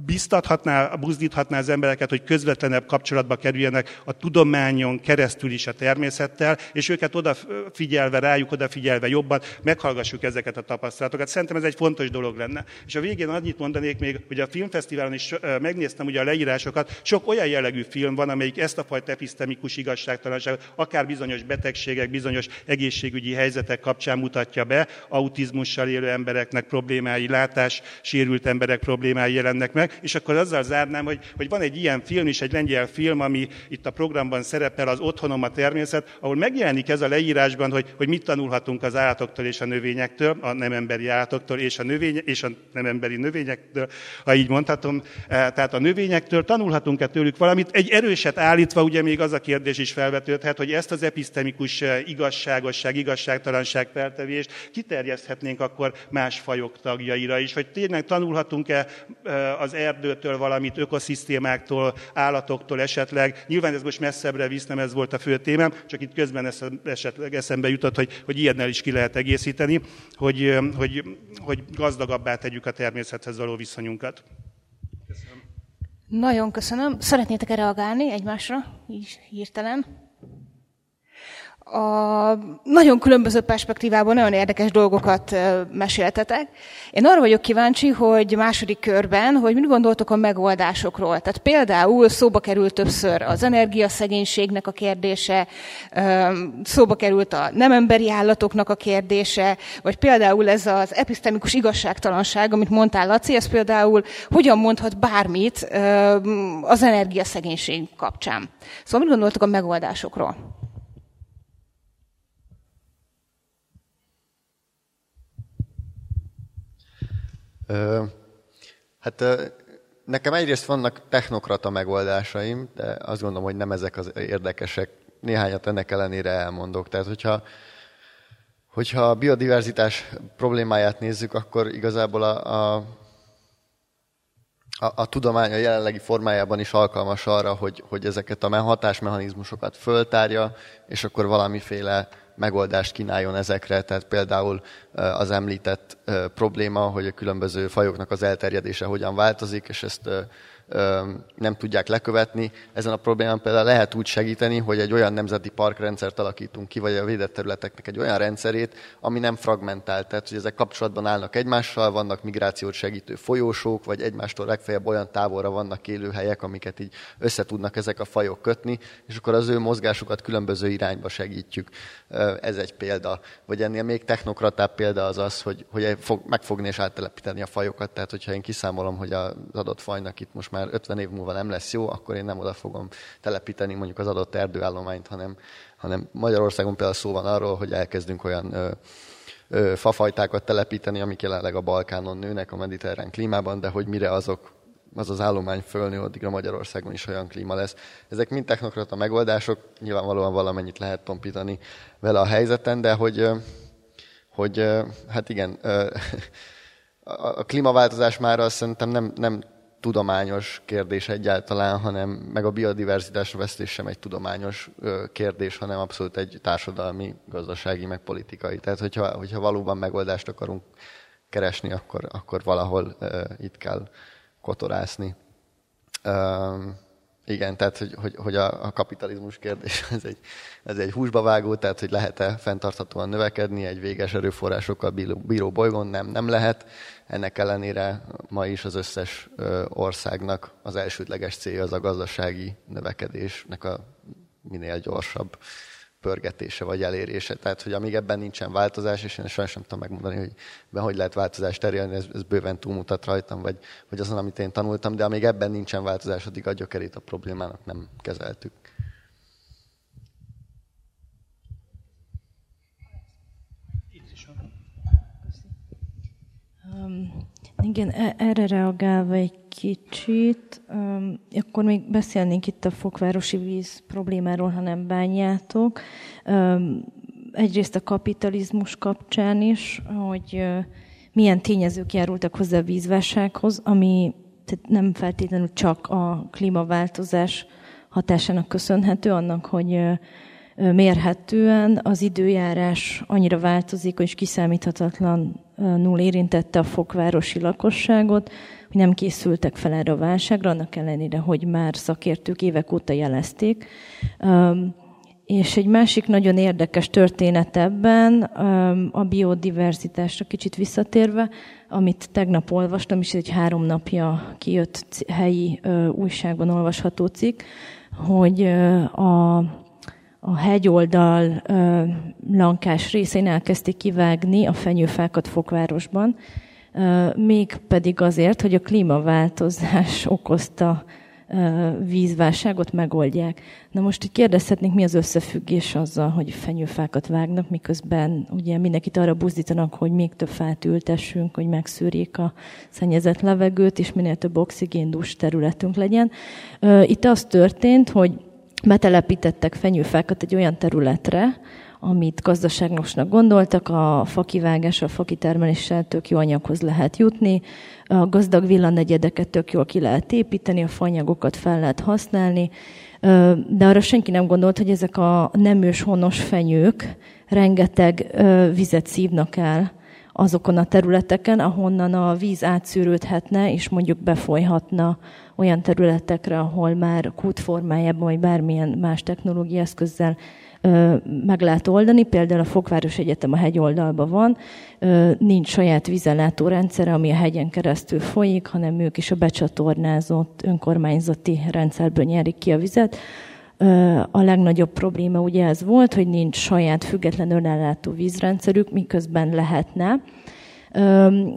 biztathatná, buzdíthatná az embereket, hogy közvetlenebb kapcsolatba kerüljenek a tudományon keresztül is a természettel, és őket odafigyelve, rájuk odafigyelve jobban meghallgassuk ezeket a tapasztalatokat. Szerintem ez egy fontos dolog lenne. És a végén annyit mondanék még, hogy a filmfesztiválon is megnéztem ugye a leírásokat, sok olyan jellegű film van, amelyik ezt a fajta episztemikus igazságtalanságot, akár bizonyos betegségek, bizonyos egészségügyi helyzetek kapcsán mutatja be, autizmussal élő embereknek problémái, látássérült emberek problémái jelennek meg. És akkor azzal zárnám, hogy, hogy van egy ilyen film is, egy lengyel film, ami itt a programban szerepel, az Otthonom a természet, ahol megjelenik ez a leírásban, hogy, hogy mit tanulhatunk az állatoktól és a növényektől, a nem emberi állatoktól és a, növény, és a nem emberi növényektől, ha így mondhatom, tehát a növényektől, tanulhatunk-e tőlük valamit. Egy erőset állítva ugye még az a kérdés is felvetődhet, hogy ezt az episztemikus igazságosság, igazságtalanság feltevést kiterjeszthetnénk akkor más fajok tagjaira is, hogy tényleg tanulhatunk-e az erdőtől valamit, ökoszisztémáktól, állatoktól esetleg. Nyilván ez most messzebbre visz, nem ez volt a fő témám, csak itt közben esetleg eszembe jutott, hogy, hogy ilyennel is ki lehet egészíteni, hogy, hogy, hogy gazdagabbá tegyük a természethez való viszonyunkat. Köszönöm. Nagyon köszönöm. Szeretnétek-e reagálni egymásra? Így hirtelen. A nagyon különböző perspektívában nagyon érdekes dolgokat meséltetek. Én arra vagyok kíváncsi, hogy második körben, hogy mit gondoltok a megoldásokról. Tehát például szóba került többször az energiaszegénységnek a kérdése, szóba került a nem emberi állatoknak a kérdése, vagy például ez az episztemikus igazságtalanság, amit mondtál, Laci, ez például hogyan mondhat bármit az energiaszegénység kapcsán. Szóval mit gondoltok a megoldásokról? Hát nekem egyrészt vannak technokrata megoldásaim, de azt gondolom, hogy nem ezek az érdekesek. Néhányat ennek ellenére elmondok. Tehát hogyha, hogyha a biodiverzitás problémáját nézzük, akkor igazából a, a, a, a tudomány a jelenlegi formájában is alkalmas arra, hogy, hogy ezeket a hatásmechanizmusokat föltárja, és akkor valamiféle megoldást kínáljon ezekre, tehát például az említett probléma, hogy a különböző fajoknak az elterjedése hogyan változik, és ezt nem tudják lekövetni. Ezen a problémán például lehet úgy segíteni, hogy egy olyan nemzeti parkrendszert alakítunk ki, vagy a védett területeknek egy olyan rendszerét, ami nem fragmentált, tehát hogy ezek kapcsolatban állnak egymással, vannak migrációt segítő folyósók, vagy egymástól legfeljebb olyan távolra vannak élőhelyek, amiket így összetudnak ezek a fajok kötni, és akkor az ő mozgásukat különböző irányba segítjük. Ez egy példa. Vagy ennél még technokratább példa az az, hogy, hogy megfogni és áttelepíteni a fajokat, tehát hogyha én kiszámolom, hogy az adott fajnak itt most már ötven év múlva nem lesz jó, akkor én nem oda fogom telepíteni mondjuk az adott erdőállományt, hanem, hanem Magyarországon például szó van arról, hogy elkezdünk olyan ö, ö, fafajtákat telepíteni, amik jelenleg a Balkánon nőnek, a mediterrán klímában, de hogy mire azok, az az állomány fölnő, addigra Magyarországon is olyan klíma lesz. Ezek mind technokrata megoldások, nyilvánvalóan valamennyit lehet tompítani vele a helyzeten, de hogy, hogy hát igen, a klímaváltozás már azt szerintem nem, nem tudományos kérdés egyáltalán, hanem meg a biodiverzitás vesztés sem egy tudományos kérdés, hanem abszolút egy társadalmi, gazdasági, meg politikai. Tehát, hogyha, hogyha valóban megoldást akarunk keresni, akkor, akkor valahol uh, itt kell kotorászni. Uh, Igen, tehát hogy, hogy, hogy a, a kapitalizmus kérdés ez egy, ez egy húsba vágó, tehát hogy lehet-e fenntarthatóan növekedni egy véges erőforrásokkal bíró, bíró bolygón? Nem, nem lehet. Ennek ellenére ma is az összes országnak az elsődleges célja az a gazdasági növekedésnek a minél gyorsabb pörgetése vagy elérése. Tehát, hogy amíg ebben nincsen változás, és én sajnos nem tudom megmondani, hogy ebben hogy lehet változást elérni, ez, ez bőven túlmutat rajtam, vagy, vagy azon, amit én tanultam, de amíg ebben nincsen változás, addig a gyökerét a problémának nem kezeltük. Um, igen, erre reagálva egy kicsit, um, akkor még beszélnénk itt a fokvárosi víz problémáról, ha nem bánjátok. Um, egyrészt a kapitalizmus kapcsán is, hogy uh, milyen tényezők járultak hozzá a vízválsághoz, ami tehát nem feltétlenül csak a klímaváltozás hatásának köszönhető, annak, hogy uh, mérhetően az időjárás annyira változik, hogy kiszámíthatatlanul érintette a fokvárosi lakosságot, hogy nem készültek fel erre a válságra, annak ellenére, hogy már szakértők évek óta jelezték. És egy másik nagyon érdekes történet ebben, a biodiverzitásra kicsit visszatérve, amit tegnap olvastam, és egy három napja kijött helyi újságban olvasható cikk, hogy a a hegyoldal ö, lankás részén elkezdték kivágni a fenyőfákat Fokvárosban, mégpedig azért, hogy a klímaváltozás okozta ö, vízválságot megoldják. Na most így kérdezhetnénk, mi az összefüggés azzal, hogy fenyőfákat vágnak, miközben ugye mindenkit arra buzdítanak, hogy még több fát ültessünk, hogy megszűrjék a szennyezett levegőt, és minél több oxigéndús területünk legyen. Ö, itt az történt, hogy betelepítettek fenyőfákat egy olyan területre, amit gazdaságosnak gondoltak, a fakivágással, a fakitermeléssel tök jó anyaghoz lehet jutni, a gazdag villanegyedeket tök jól ki lehet építeni, a faanyagokat fel lehet használni, de arra senki nem gondolt, hogy ezek a nem őshonos fenyők rengeteg vizet szívnak el azokon a területeken, ahonnan a víz átszűrődhetne, és mondjuk befolyhatna olyan területekre, ahol már kút formájában, vagy bármilyen más technológiai eszközzel ö, meg lehet oldani. Például a Fokváros Egyetem a hegyoldalban van, ö, nincs saját vízellátó rendszere, ami a hegyen keresztül folyik, hanem ők is a becsatornázott önkormányzati rendszerből nyerik ki a vizet. A legnagyobb probléma ugye ez volt, hogy nincs saját független önellátó vízrendszerük, miközben lehetne.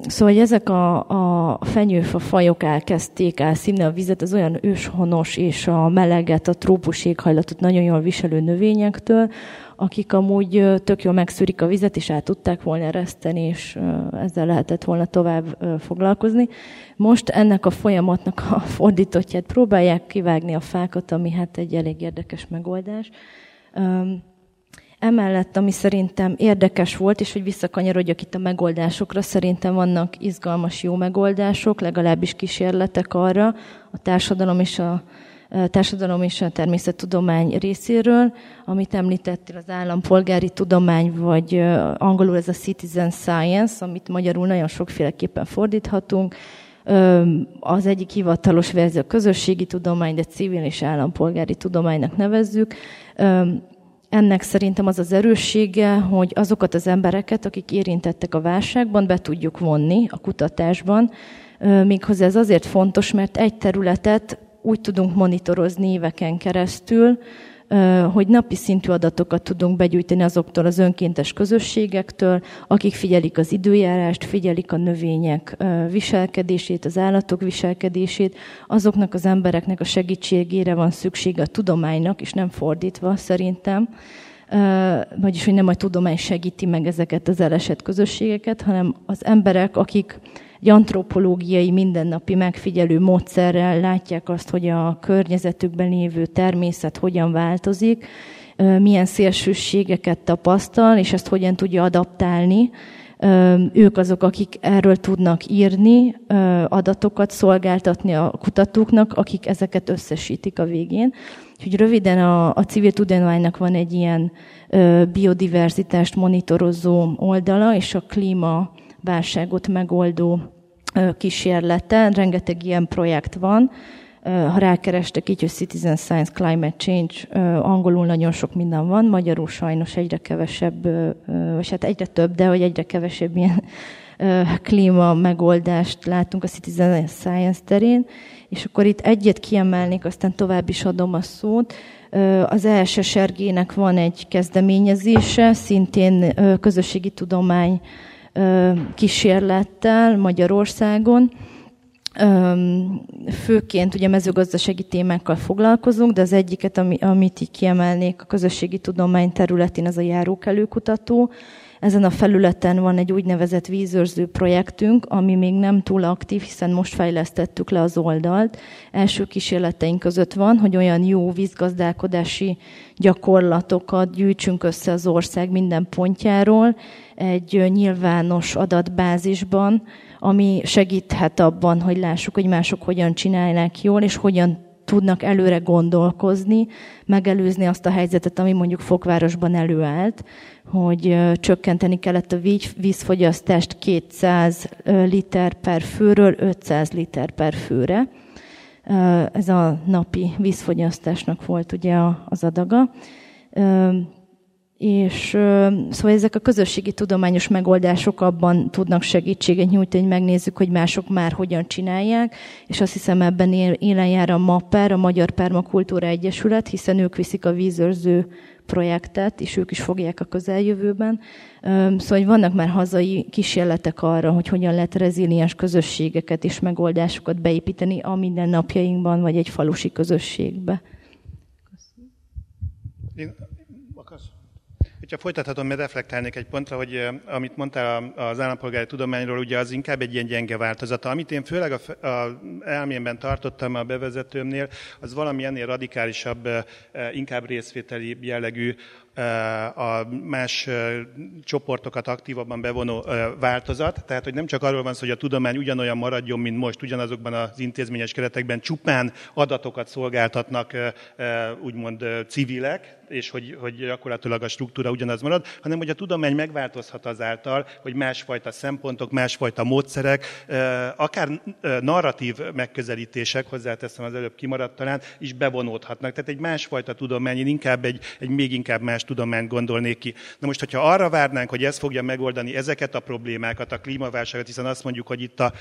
Szóval ezek a, a fenyőfa fajok elkezdték elszívni a vizet, az olyan őshonos és a meleget, a trópusi éghajlatot nagyon jól viselő növényektől, akik amúgy tök jól megszűrik a vizet, és át tudták volna ereszteni, és ezzel lehetett volna tovább foglalkozni. Most ennek a folyamatnak a fordítottját próbálják kivágni a fákat, ami hát egy elég érdekes megoldás. Emellett, ami szerintem érdekes volt, és hogy visszakanyarodjak itt a megoldásokra, szerintem vannak izgalmas jó megoldások, legalábbis kísérletek arra a társadalom és a társadalom és a természettudomány részéről, amit említettél, az állampolgári tudomány, vagy angolul ez a citizen science, amit magyarul nagyon sokféleképpen fordíthatunk. Az egyik hivatalos verzió a közösségi tudomány, de civil és állampolgári tudománynak nevezzük. Ennek szerintem az az erőssége, hogy azokat az embereket, akik érintettek a válságban, be tudjuk vonni a kutatásban. Méghozzá ez azért fontos, mert egy területet úgy tudunk monitorozni éveken keresztül, hogy napi szintű adatokat tudunk begyűjteni azoktól az önkéntes közösségektől, akik figyelik az időjárást, figyelik a növények viselkedését, az állatok viselkedését. Azoknak az embereknek a segítségére van szüksége a tudománynak, és nem fordítva szerintem, vagyis hogy nem a tudomány segíti meg ezeket az elesett közösségeket, hanem az emberek, akik egy antropológiai, mindennapi megfigyelő módszerrel látják azt, hogy a környezetükben lévő természet hogyan változik, milyen szélsőségeket tapasztal, és ezt hogyan tudja adaptálni. Ők azok, akik erről tudnak írni, adatokat szolgáltatni a kutatóknak, akik ezeket összesítik a végén. Úgyhogy röviden a, a civil tudománynak van egy ilyen biodiverzitást monitorozó oldala, és a klímaválságot megoldó kísérleten, rengeteg ilyen projekt van, ha rákerestek így, hogy Citizen Science Climate Change, angolul nagyon sok minden van, magyarul sajnos egyre kevesebb, vagy hát egyre több, de hogy egyre kevesebb ilyen klíma megoldást látunk a Citizen Science terén, és akkor itt egyet kiemelnék, aztán tovább is adom a szót. Az E S S Ergénynek van egy kezdeményezése, szintén közösségi tudomány kísérlettel Magyarországon. Főként ugye mezőgazdasági témákkal foglalkozunk, de az egyiket, amit így kiemelnék a közösségi tudomány területén, az a járókelőkutató. Ezen a felületen van egy úgynevezett vízőrző projektünk, ami még nem túl aktív, hiszen most fejlesztettük le az oldalt. Első kísérleteink között van, hogy olyan jó vízgazdálkodási gyakorlatokat gyűjtsünk össze az ország minden pontjáról egy nyilvános adatbázisban, ami segíthet abban, hogy lássuk, hogy mások hogyan csinálják jól, és hogyan tudnak előre gondolkozni, megelőzni azt a helyzetet, ami mondjuk Fokvárosban előállt, hogy csökkenteni kellett a vízfogyasztást kétszáz liter per főről ötszáz liter per főre. Ez a napi vízfogyasztásnak volt ugye az adaga. És szóval ezek a közösségi tudományos megoldások abban tudnak segítséget nyújtani, hogy megnézzük, hogy mások már hogyan csinálják, és azt hiszem ebben élen jár a MAPER, a Magyar Permakultúra Egyesület, hiszen ők viszik a vízőrző projektet, és ők is fogják a közeljövőben. Szóval vannak már hazai kísérletek arra, hogy hogyan lehet reziliens közösségeket és megoldásokat beépíteni a mindennapjainkban, vagy egy falusi közösségbe. Köszönöm. Hogyha folytathatom, mert reflektálnék egy pontra, hogy amit mondtál az állampolgári tudományról, ugye az inkább egy ilyen gyenge változata. Amit én főleg a, a elmémben tartottam a bevezetőmnél, az valami ennél radikálisabb, inkább részvételi jellegű, a más csoportokat aktívabban bevonó változat. Tehát, hogy nem csak arról van szó, hogy a tudomány ugyanolyan maradjon, mint most, ugyanazokban az intézményes keretekben csupán adatokat szolgáltatnak úgymond civilek, és hogy, hogy gyakorlatilag a struktúra ugyanaz marad, hanem hogy a tudomány megváltozhat azáltal, hogy másfajta szempontok, másfajta módszerek, akár narratív megközelítések, hozzáteszem az előbb kimaradt talán, is bevonódhatnak. Tehát egy másfajta tudomány, én inkább egy, egy még inkább más tudományt gondolnék ki. Na most, hogyha arra várnánk, hogy ez fogja megoldani ezeket a problémákat, a klímaválságot, hiszen azt mondjuk, hogy itt a,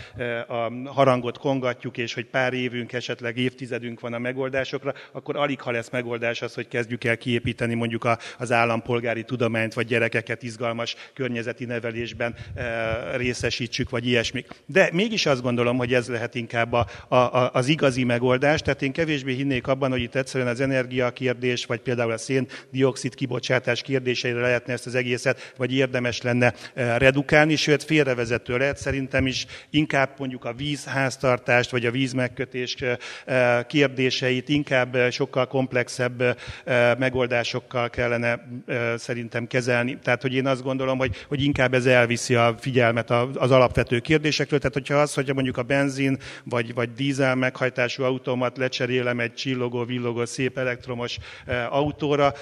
a harangot kongatjuk, és hogy pár évünk, esetleg évtizedünk van a megoldásokra, akkor alig ha lesz megoldás az, hogy kezdjük el kiépíteni mondjuk a, az állampolgári tudományt, vagy gyerekeket izgalmas környezeti nevelésben e, részesítsük, vagy ilyesmik. De mégis azt gondolom, hogy ez lehet inkább a, a, a, az igazi megoldás, tehát én kevésbé hinnék abban, hogy itt egyszerűen az energiakérdés, vagy például a szén-dioxid kibocsátás kérdéseire lehetne ezt az egészet, vagy érdemes lenne redukálni, sőt félrevezető lehet szerintem is, inkább mondjuk a vízháztartást, vagy a vízmegkötés kérdéseit inkább sokkal komplexebb megoldásokkal kellene szerintem kezelni. Tehát, hogy én azt gondolom, hogy, hogy inkább ez elviszi a figyelmet az alapvető kérdésekről, tehát hogyha az, hogyha mondjuk a benzin, vagy, vagy dízel meghajtású autómat lecserélem egy csillogó, villogó, szép elektromos autóra,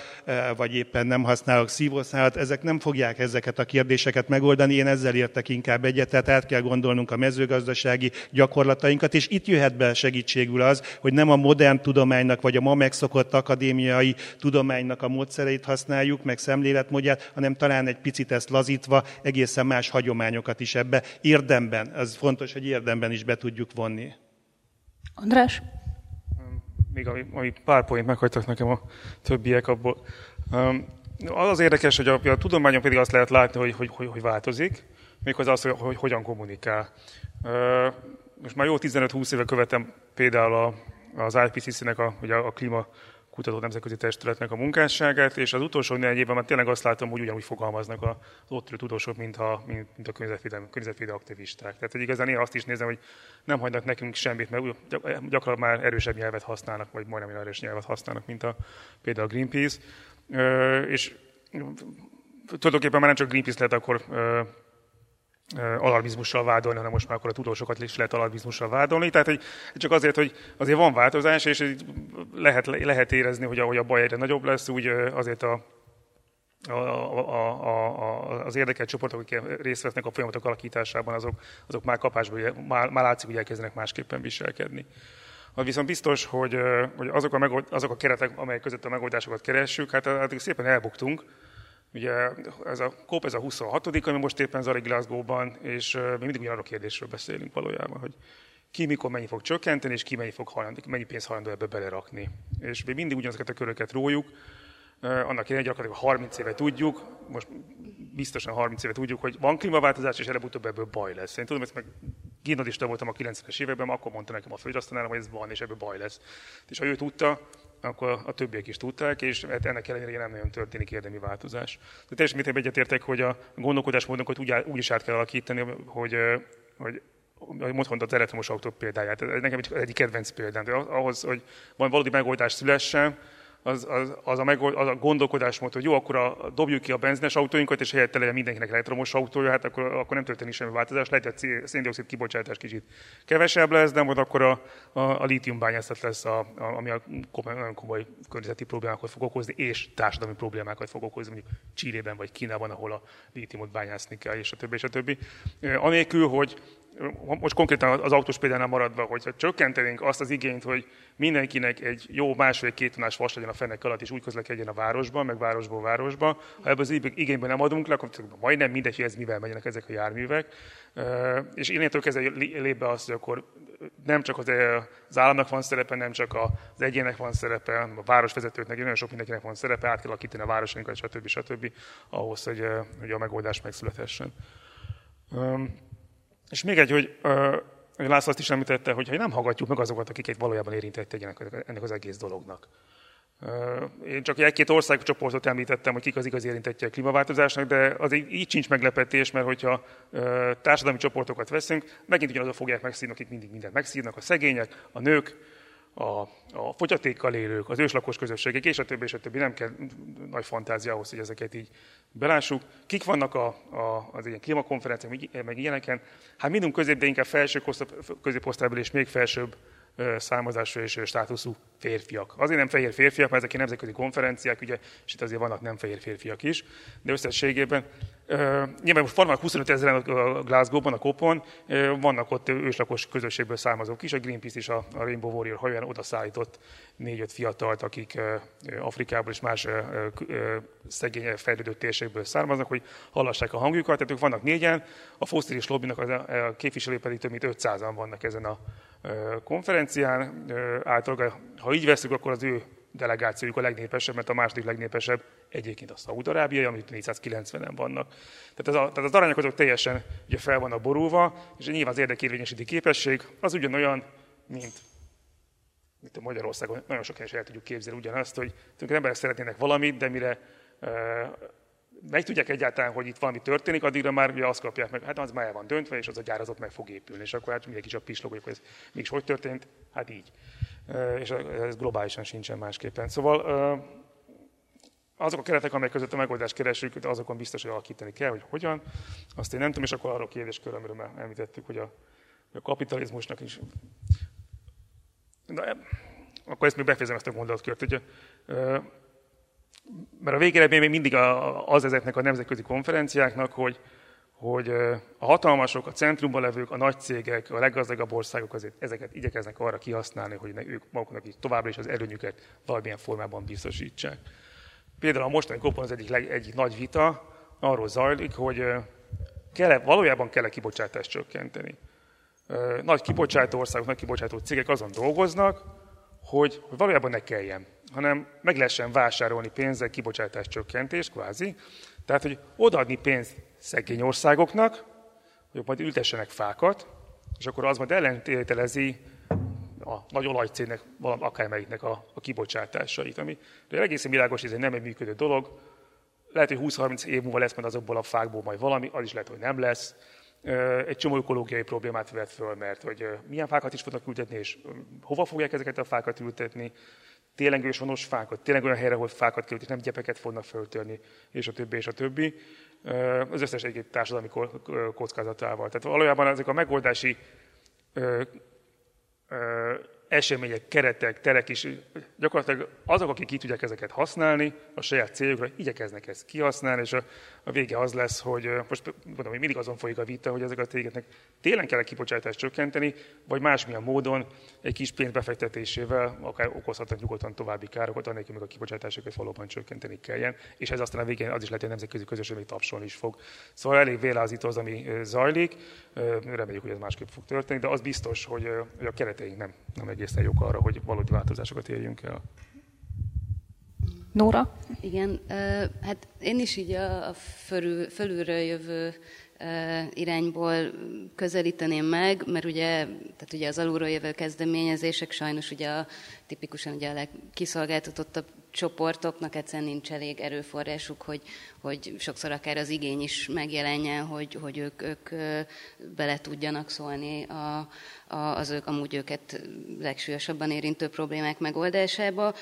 vagy éppen nem használok szívószálat, ezek nem fogják ezeket a kérdéseket megoldani, én ezzel értek inkább egyet, tehát át kell gondolnunk a mezőgazdasági gyakorlatainkat, és itt jöhet be segítségül az, hogy nem a modern tudománynak, vagy a ma megszokott akadémiai tudománynak a módszereit használjuk, meg szemléletmódját, hanem talán egy picit ezt lazítva egészen más hagyományokat is ebbe érdemben, az fontos, hogy érdemben is be tudjuk vonni. András? Még ami, ami pár point meghagytak nekem a többiek abból. Az az érdekes, hogy a, a tudományon pedig azt lehet látni, hogy, hogy, hogy, hogy változik, méghozzá az, hogy, hogy hogyan kommunikál. Most már jó tizenöt-húsz éve követem például a, az I P C C-nek, a, a, a klímakutató nemzetközi testületnek a munkásságát, és az utolsó néhány évben már tényleg azt látom, hogy ugyanúgy fogalmaznak az ott ülő tudósok, mint a, mint, mint a környezetvédelmi, környezetvédelmi aktivisták. Tehát hogy igazán én azt is nézem, hogy nem hagynak nekünk semmit, mert gyakran már erősebb nyelvet használnak, vagy majdnem erős nyelvet használnak, mint a, például a Greenpeace. Ö, és tulajdonképpen már nem csak Greenpeace lehet akkor ö, ö, alarmizmussal vádolni, hanem most már akkor a tudósokat is lehet alarmizmussal vádolni. Tehát hogy csak azért, hogy azért van változás, és lehet, lehet érezni, hogy ahogy a baj egyre nagyobb lesz, úgy azért a, a, a, a, a, az érdekelt csoportok, akik részt vesznek a folyamatok alakításában, azok, azok már kapásból, már, már látszik, hogy elkezdenek másképpen viselkedni. Az viszont biztos, hogy, hogy azok, a megold, azok a keretek, amelyek között a megoldásokat keressük, hát eddig szépen elbuktunk. Ugye ez a kop, ez a huszonhatodik ami most éppen zajlik Glasgow-ban, és mi mindig ugyanarról a kérdésről beszélünk valójában, hogy ki mikor mennyi fog csökkenteni, és ki mennyi, fog hajlandó, mennyi pénzt hajlandó ebbe belerakni. És mi mindig ugyanazokat a köröket rójuk, annak ellenére gyakorlatilag harminc éve tudjuk, most biztosan harminc éve tudjuk, hogy van klímaváltozás, és előbb-utóbb ebből baj lesz. Én tudom, ezt meg gimnazista voltam a kilencvenes években, akkor mondta nekem a főtanárom, hogy ez van, és ebből baj lesz. És ha ő tudta, akkor a többiek is tudták, és ennek ellenére nem nagyon történik érdemi változás. De teljesen mértékben egyetértek, hogy a gondolkodásmódunkat úgy, úgy is át kell alakítani, hogy, hogy most mondta az elektromos autók példáját. Ez nekem egyik kedvenc példám. De ahhoz, hogy van valódi megoldás szülessen, Az, az, az, a megold, az a gondolkodásmód, hogy jó, akkor a, dobjuk ki a benzines autóinkat, és helyette legyen mindenkinek elektromos autója, hát akkor, akkor nem történik semmi változás. Lehet, hogy a szén-dioxid kibocsátás kicsit kevesebb lesz, de majd akkor a, a, a lítiumbányászat lesz, a, a, ami a komoly, nagyon komoly környezeti problémákat fog okozni, és társadalmi problémákat fog okozni, mondjuk Chilében vagy Kínában, ahol a lítiumot bányászni kell, és a többi, és a többi. Anélkül, hogy most konkrétan az autós példánál maradva, hogyha csökkentenénk azt az igényt, hogy mindenkinek egy jó másfél-két tonás vas legyen a fenek alatt, és úgy közlekedjen a városban, meg városból városba, ha ebből az igényben nem adunk le, akkor majdnem mindegy, hogy ez mivel menjenek ezek a járművek. És innentől kezdve lép be azt, hogy akkor nem csak az államnak van szerepe, nem csak az egyének van szerepe, hanem a városvezetőknek, nagyon sok mindenkinek van szerepe, át kell alakítani a városainkat, stb. stb. Ahhoz, hogy, hogy a megoldás megszülethessen. És még egy, hogy László azt is említette, hogy ha nem hallgatjuk meg azokat, akiket valójában érintett ennek az egész dolognak. Én csak egy-két országcsoportot említettem, hogy kik az igazi érintettje a klímaváltozásnak, de az így sincs meglepetés, mert hogyha társadalmi csoportokat veszünk, megint ugyanazok fogják megszívni, akik mindig mindent megszívnak, a szegények, a nők, a, a fogyatékkal élők, az őslakos közösségek, és a többi, és a többi. Nem kell nagy fantázia ahhoz, hogy ezeket így belássuk. Kik vannak a, a, az ilyen klímakonferenciák, meg ilyeneken? Hát mindunk közép, de inkább felső középosztályból és még felsőbb számozású és státuszú férfiak. Azért nem fehér férfiak, mert ezek a nemzetközi konferenciák, ugye, és itt azért vannak nem fehér férfiak is, de összességében nyilván most vannak huszonöt ezeren a Glasgow-ban, a kopon, vannak ott őslakos közösségből származók is, a Greenpeace és a Rainbow Warrior hajón odaszállított négy-öt fiatalt, akik Afrikából és más szegény fejlődő térségből származnak, hogy hallassák a hangjukat, tehát ők vannak négyen, a fosszilis lobbynak a képviselői pedig több mint ötszázan vannak ezen a konferencián, általában, ha így veszük, akkor az ő delegációjuk a legnépesebb, mert a második legnépesebb egyébként a Szaúd-Arábiai, amit négyszázkilencvenen vannak. Tehát, a, tehát az arányok azok teljesen ugye fel vannak borulva, és nyilván az érdekérvényesítő képesség az ugyanolyan, mint, mint a Magyarországon, nagyon sokan is el tudjuk képzelni ugyanazt, hogy az emberek szeretnének valamit, de mire e, meg tudják egyáltalán, hogy itt valami történik, addigra már ugye azt kapják meg, hát az már el van döntve, és az a gyár az ott meg fog épülni, és akkor hát mindenki csak pislog, hogy ez mégis hogy történt, hát így. És ez globálisan sincsen másképpen. Szóval azok a keretek, amelyek között a megoldást keresünk, azokon biztos, hogy alakítani kell, hogy hogyan, azt én nem tudom, és akkor arról a kérdéskör, amiről már említettük, hogy a, a kapitalizmusnak is... Na, akkor ezt még befejezem, ezt a gondolatkört, hogy... Mert a végeredmény még mindig az ezeknek a nemzetközi konferenciáknak, hogy, hogy a hatalmasok, a centrumban levők, a nagy cégek, a leggazdagabb országok azért ezeket igyekeznek arra kihasználni, hogy ők maguknak így továbbra is az előnyüket valamilyen formában biztosítsák. Például a mostani kopon az egyik, egyik nagy vita arról zajlik, hogy kell-e, valójában kell-e kibocsátást csökkenteni. Nagy kibocsátó országok, nagy kibocsátó cégek azon dolgoznak, hogy, hogy valójában ne kelljen, hanem meg lehessen vásárolni pénzzel kibocsátás csökkentés, kvázi. Tehát, hogy odaadni pénzt szegény országoknak, hogy majd ültessenek fákat, és akkor az majd ellentételezi a nagy olajcégnek, akármelyiknek a, a kibocsátásait. Ami de egészen világos, ez nem egy működő dolog. Lehet, hogy húsz-harminc év múlva lesz majd azokból a fákból majd valami, az is lehet, hogy nem lesz. Egy csomó ökológiai problémát vet föl, mert hogy milyen fákat is fognak ültetni, és hova fogják ezeket a fákat ültetni, tényleg őshonos fákat, tényleg olyan helyre, ahol fákat kell, és nem gyepeket fognak föltörni, és a többi, és a többi. Az összes egyéb társadalmi kockázatával. Tehát valójában ezek a megoldási események, keretek, terek is, gyakorlatilag azok, akik így tudják ezeket használni, a saját céljukra igyekeznek ezt kihasználni, és a, a vége az lesz, hogy most mondom, hogy mindig azon folyik a vita, hogy ezek a cégeknek télen kell a kibocsátást csökkenteni, vagy másmilyen módon egy kis pénz befektetésével akár okozhatnak nyugodtan további károkat, anélkül még a kibocsátásokat valóban csökkenteni kelljen, és ez aztán a végén az is lehet, hogy a nemzetközi közösség még tapsolni is fog. Szóval elég vélázító az, ami zajlik, reméljük, hogy ez másképp fog történni, de az biztos, hogy a kereteink nem, nem egészen jók arra, hogy valódi változásokat érjünk el. Nóra? Igen, hát én is így a fölül, fölülről jövő irányból közelíteném meg, mert ugye, tehát ugye az alulról jövő kezdeményezések sajnos ugye a, tipikusan ugye a legkiszolgáltatottabb csoportoknak egyszerűen nincs elég erőforrásuk, hogy, hogy sokszor akár az igény is megjelenjen, hogy, hogy ők, ők bele tudjanak szólni a, a, az ők amúgy őket legsúlyosabban érintő problémák megoldásába.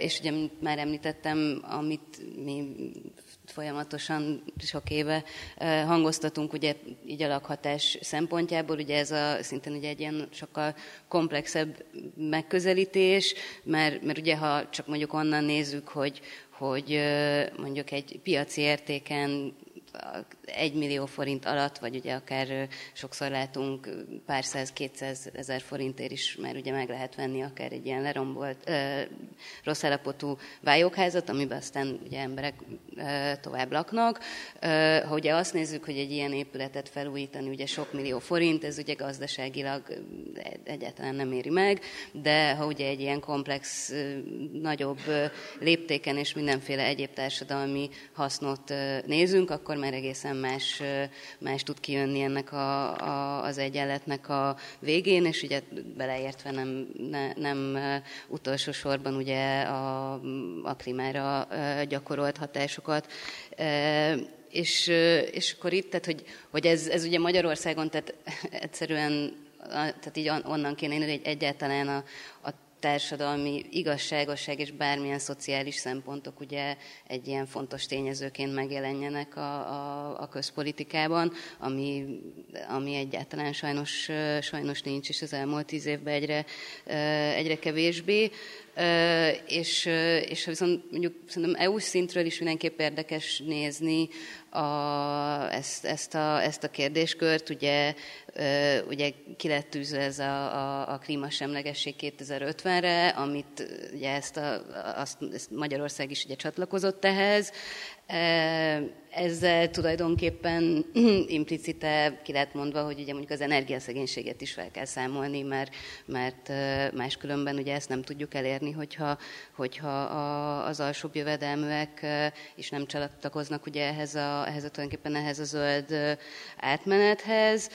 És ugye már említettem, amit mi folyamatosan sok éve hangoztatunk, ugye így a lakhatás szempontjából, ugye ez a, szintén ugye egy ilyen sokkal komplexebb megközelítés, mert, mert ugye ha csak mondjuk onnan nézzük, hogy, hogy mondjuk egy piaci értéken egy millió forint alatt, vagy ugye akár sokszor látunk pár száz, kétszáz ezer forintért is, mert ugye meg lehet venni akár egy ilyen lerombolt, rossz állapotú vályokházat, amiben aztán ugye emberek tovább laknak. Ha ugye azt nézzük, hogy egy ilyen épületet felújítani, ugye sok millió forint, ez ugye gazdaságilag egyáltalán nem éri meg, de ha ugye egy ilyen komplex, nagyobb léptéken és mindenféle egyéb társadalmi hasznot nézünk, akkor már egészen más, más tud kijönni ennek a, a, az egyenletnek a végén, és ugye beleértve nem, ne, nem utolsó sorban ugye a, a klímára gyakorolt hatásokat. És, és akkor itt, tehát, hogy, hogy ez, ez ugye Magyarországon, tehát egyszerűen tehát így onnan kéne én, hogy egyáltalán a, a társadalmi igazságosság és bármilyen szociális szempontok ugye egy ilyen fontos tényezőként megjelenjenek a, a, a közpolitikában, ami, ami egyáltalán sajnos, sajnos nincs, és az elmúlt tíz évben egyre, egyre kevésbé. És, és viszont mondjuk szerintem é u-s szintről is mindenképp érdekes nézni a, ezt, ezt, a, ezt a kérdéskört. Ugye, ugye ki lett tűzve ez a, a, a klímasemlegesség kétezer-ötvenre, amit ugye ezt a, azt, ezt Magyarország is ugye csatlakozott ehhez. Ezzel tulajdonképpen implicite ki lehet mondva, hogy ugye mondjuk az energiaszegénységet is fel kell számolni, mert, mert máskülönben ugye ezt nem tudjuk elérni, hogyha, hogyha az alsóbb jövedelműek is nem csatlakoznak ugye ehhez a, ehhez a, tulajdonképpen ehhez a zöld átmenethez.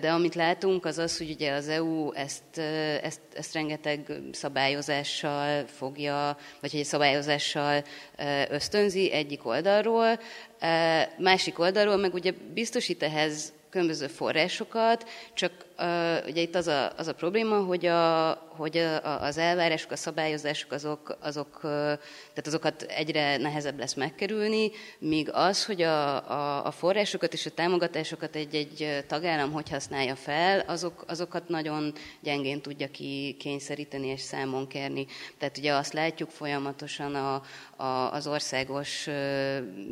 De amit látunk, az az, hogy ugye az é u ezt, ezt, ezt rengeteg szabályozással fogja, vagy egy szabályozással ösztönzi egyik oldalról, másik oldalról meg ugye biztosít ehhez különböző forrásokat, csak uh, ugye itt az a, az a probléma, hogy, a, hogy a, az elvárások, a szabályozások, azok, azok, uh, tehát azokat egyre nehezebb lesz megkerülni, míg az, hogy a, a, a forrásokat és a támogatásokat egy-egy tagállam hogy használja fel, azok, azokat nagyon gyengén tudja kikényszeríteni és számon kérni. Tehát ugye azt látjuk folyamatosan a, a, az országos uh,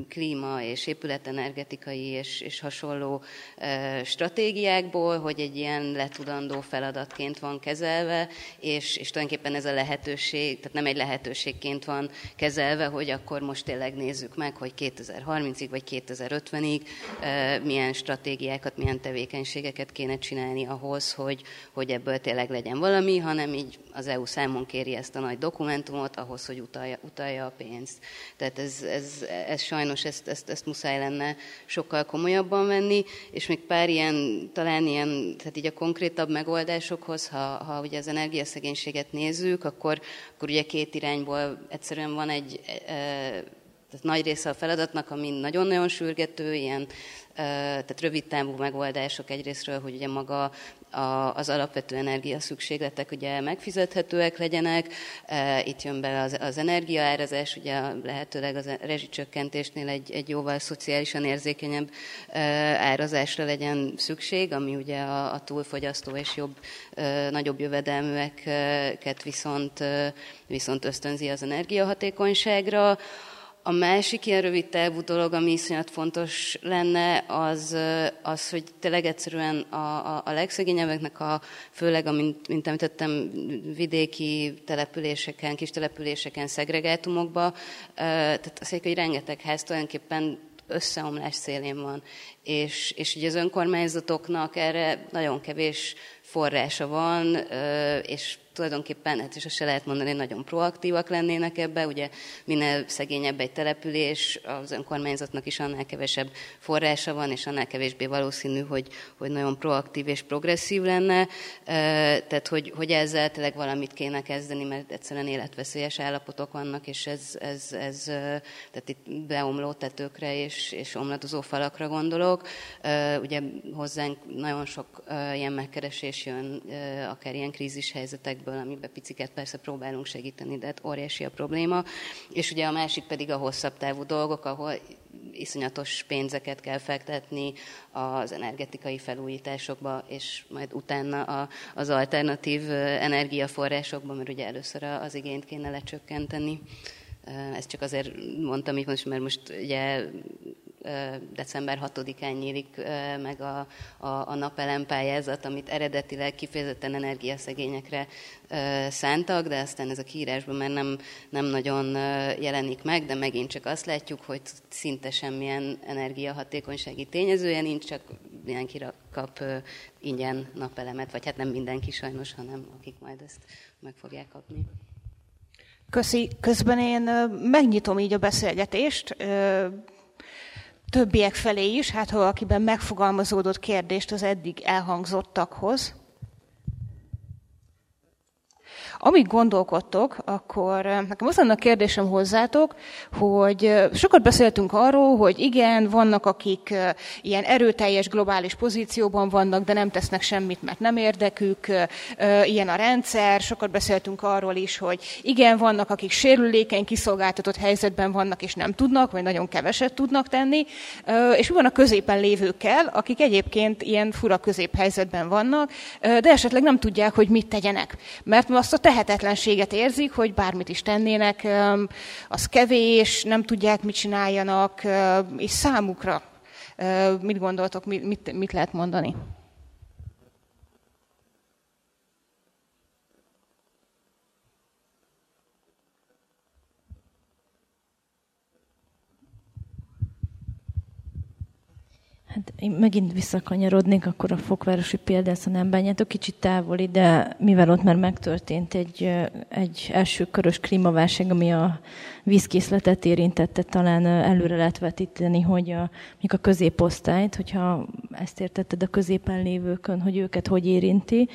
klíma és épületenergetikai és, és hasonló uh, stratégiákból, hogy egy ilyen letudandó feladatként van kezelve, és, és tulajdonképpen ez a lehetőség, tehát nem egy lehetőségként van kezelve, hogy akkor most tényleg nézzük meg, hogy kétezer-harmincig vagy kétezer-ötvenig e, milyen stratégiákat, milyen tevékenységeket kéne csinálni ahhoz, hogy, hogy ebből tényleg legyen valami, hanem így az é u számon kéri ezt a nagy dokumentumot ahhoz, hogy utalja, utalja a pénzt. Tehát ez, ez, ez sajnos ezt, ezt, ezt muszáj lenne sokkal komolyabban venni, és még pár ilyen, talán ilyen, tehát így a konkrétabb megoldásokhoz, ha, ha ugye az energiaszegénységet nézzük, akkor, akkor ugye két irányból egyszerűen van egy, Tehát nagy része a feladatnak, ami nagyon-nagyon sürgető, ilyen, tehát rövid távú megoldások egyrésztről, hogy ugye maga az alapvető energiaszükségletek ugye megfizethetőek legyenek. Itt jön bele az, az energiaárazás, ugye lehetőleg az rezsicsökkentésnél egy, egy jóval szociálisan érzékenyebb árazásra legyen szükség, ami ugye a, a túlfogyasztó és jobb, nagyobb jövedelműeket viszont, viszont ösztönzi az energiahatékonyságra. A másik ilyen rövid távú dolog, ami iszonyat fontos lenne, az, az hogy tényleg egyszerűen a, a, a legszegényebbeknek, a, főleg, amint, mint említettem, vidéki településeken, kis településeken, szegregátumokba, tehát azt mondjuk, hogy rengeteg ház tulajdonképpen összeomlás szélén van. És, és ugye az önkormányzatoknak erre nagyon kevés forrása van, és tulajdonképpen, hát is azt se lehet mondani, hogy nagyon proaktívak lennének ebbe, ugye minél szegényebb egy település, az önkormányzatnak is annál kevesebb forrása van, és annál kevésbé valószínű, hogy, hogy nagyon proaktív és progresszív lenne, tehát hogy, hogy ezzel tényleg valamit kéne kezdeni, mert egyszerűen életveszélyes állapotok vannak, és ez, ez, ez tehát itt beomló tetőkre és, és omladozó falakra gondolok. Ugye hozzánk nagyon sok ilyen megkeresés jön, akár ilyen krízis helyzetek, amiben piciket persze próbálunk segíteni, de hát óriási a probléma. És ugye a másik pedig a hosszabb távú dolgok, ahol iszonyatos pénzeket kell fektetni az energetikai felújításokba, és majd utána a, az alternatív energiaforrásokba, mert ugye először az igényt kéne lecsökkenteni. Ezt csak azért mondtam így most, mert most ugye december hatodikán nyílik meg a, a, a napelem pályázat, amit eredetileg kifejezetten energiaszegényekre szántak, de aztán ez a kiírásban már nem, nem nagyon jelenik meg, de megint csak azt látjuk, hogy szinte semmilyen energiahatékonysági tényezője nincs, csak mindenki kap ingyen napelemet, vagy hát nem mindenki sajnos, hanem akik majd ezt meg fogják kapni. Köszi. Közben én megnyitom így a beszélgetést, többiek felé is, hát ha valakiben megfogalmazódott kérdést az eddig elhangzottakhoz. Amíg gondolkodtok, akkor nekem az lenne a kérdésem hozzátok, hogy sokat beszéltünk arról, hogy igen, vannak, akik ilyen erőteljes globális pozícióban vannak, de nem tesznek semmit, mert nem érdekük, ilyen a rendszer, sokat beszéltünk arról is, hogy igen, vannak, akik sérülékeny, kiszolgáltatott helyzetben vannak, és nem tudnak, vagy nagyon keveset tudnak tenni, és mi van a középen lévőkkel, akik egyébként ilyen fura középhelyzetben vannak, de esetleg nem tudják, hogy mit tegyenek, mert azt a tehetetlenséget érzik, hogy bármit is tennének, az kevés, nem tudják, mit csináljanak, és számukra mit gondoltok, mit, mit lehet mondani? Hát én megint visszakanyarodnék akkor a fokvárosi példát, ha nem bánjátok, kicsit távoli, de mivel ott már megtörtént egy, egy első körös klímaválság, ami a vízkészletet érintette, talán előre lehet vetíteni, hogy a, a középosztályt, hogyha ezt értetted a középen lévőkön, hogy őket hogy érinti,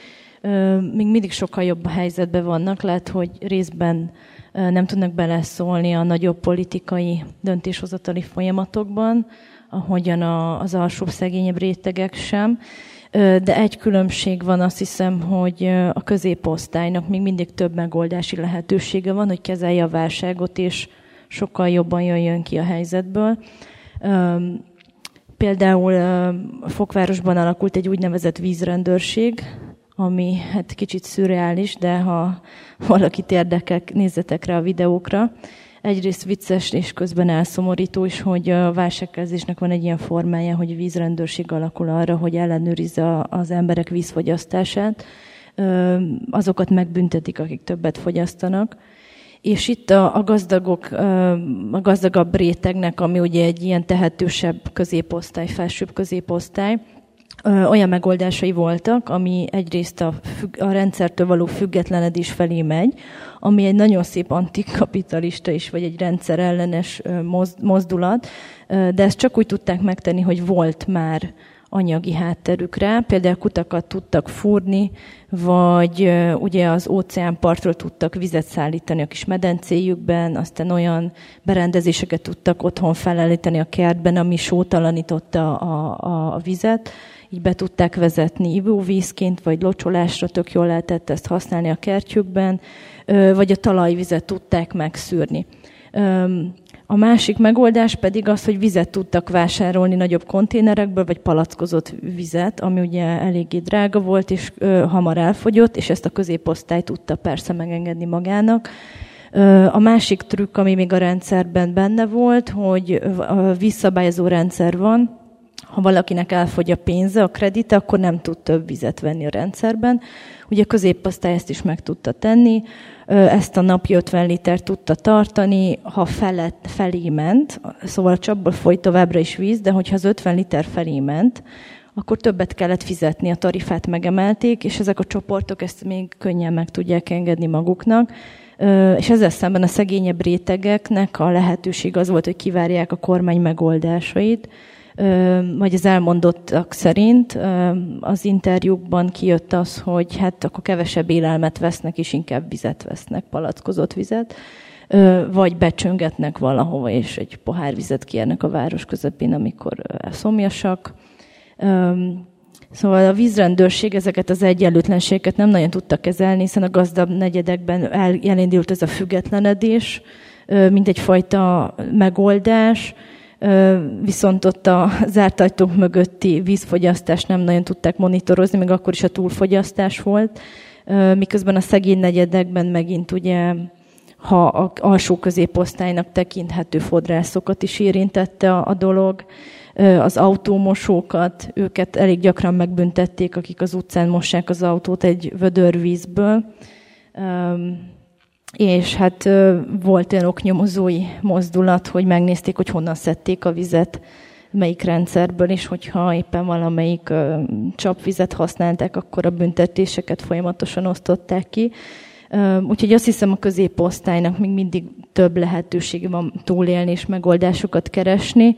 még mindig sokkal jobb a helyzetben vannak, lehet, hogy részben nem tudnak beleszólni a nagyobb politikai döntéshozatali folyamatokban, ahogyan az alsóbb, szegényebb rétegek sem. De egy különbség van, azt hiszem, hogy a középosztálynak még mindig több megoldási lehetősége van, hogy kezelje a válságot, és sokkal jobban jöjjön ki a helyzetből. Például a Fokvárosban alakult egy úgynevezett vízrendőrség, ami hát kicsit szürreális, de ha valakit érdekel, nézzetek rá a videókra. Egyrészt vicces és közben elszomorító is, hogy a válságkezelésnek van egy ilyen formája, hogy vízrendőrség alakul arra, hogy ellenőrizze az emberek vízfogyasztását. Azokat megbüntetik, akik többet fogyasztanak. És itt a gazdagok, a gazdagabb rétegnek, ami ugye egy ilyen tehetősebb középosztály, felsőbb középosztály, olyan megoldásai voltak, ami egyrészt a, függ, a rendszertől való függetlenedés felé megy, ami egy nagyon szép antikapitalista is, vagy egy rendszerellenes mozdulat, de ezt csak úgy tudták megtenni, hogy volt már anyagi hátterükre. Például kutakat tudtak fúrni, vagy ugye az óceánpartról tudtak vizet szállítani a kis medencéjükben, aztán olyan berendezéseket tudtak otthon felállítani a kertben, ami sótalanította a, a, a vizet. Így be tudták vezetni ivóvízként, vagy locsolásra tök jól lehetett ezt használni a kertjükben, vagy a talajvizet tudták megszűrni. A másik megoldás pedig az, hogy vizet tudtak vásárolni nagyobb konténerekből, vagy palackozott vizet, ami ugye eléggé drága volt, és ö, hamar elfogyott, és ezt a középosztály tudta persze megengedni magának. Ö, a másik trükk, ami még a rendszerben benne volt, hogy a vízszabályozó rendszer van, ha valakinek elfogy a pénze, a kredite, akkor nem tud több vizet venni a rendszerben. Ugye a középosztály ezt is meg tudta tenni, ezt a napi ötven liter tudta tartani, ha felett, felé ment, szóval a csapból folyt továbbra is víz, de hogyha az ötven liter felé ment, akkor többet kellett fizetni, a tarifát megemelték, és ezek a csoportok ezt még könnyen meg tudják engedni maguknak. És ezzel szemben a szegényebb rétegeknek a lehetőség az volt, hogy kivárják a kormány megoldásait, vagy az elmondottak szerint az interjúkban kijött az, hogy hát akkor kevesebb élelmet vesznek, és inkább vizet vesznek, palackozott vizet, vagy becsöngetnek valahova, és egy pohár vizet kérnek a város közepén, amikor szomjasak. Szóval a vízrendőrség ezeket az egyenlőtlenségeket nem nagyon tudta kezelni, hiszen a gazdabb negyedekben elindult ez a függetlenedés, mint egyfajta megoldás, viszont ott a zárt ajtók mögötti vízfogyasztást nem nagyon tudták monitorozni, még akkor is a túlfogyasztás volt, miközben a szegény negyedekben megint ugye, ha a alsó középosztálynak tekinthető fodrászokat is érintette a dolog, az autómosókat, őket elég gyakran megbüntették, akik az utcán mossák az autót egy vödörvízből, és hát volt olyan oknyomozói mozdulat, hogy megnézték, hogy honnan szedték a vizet, melyik rendszerből, és hogyha éppen valamelyik csapvizet használták, akkor a büntetéseket folyamatosan osztották ki. Úgyhogy azt hiszem, a középosztálynak még mindig több lehetősége van túlélni és megoldásokat keresni.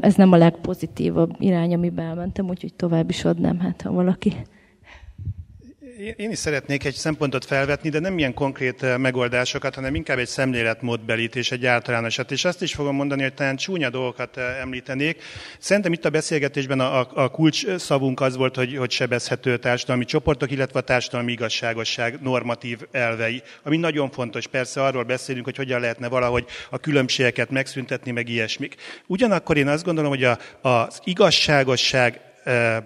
Ez nem a legpozitívabb irány, amiben elmentem, úgyhogy tovább is adnám, hát ha valaki... Én is szeretnék egy szempontot felvetni, de nem ilyen konkrét megoldásokat, hanem inkább egy szemléletmódbelit és egy általánosat. És azt is fogom mondani, hogy talán csúnya dolgokat említenék. Szerintem itt a beszélgetésben a, a kulcs szavunk az volt, hogy, hogy sebezhető társadalmi csoportok, illetve a társadalmi igazságosság normatív elvei. Ami nagyon fontos, persze arról beszélünk, hogy hogyan lehetne valahogy a különbségeket megszüntetni, meg ilyesmik. Ugyanakkor én azt gondolom, hogy a, az igazságosság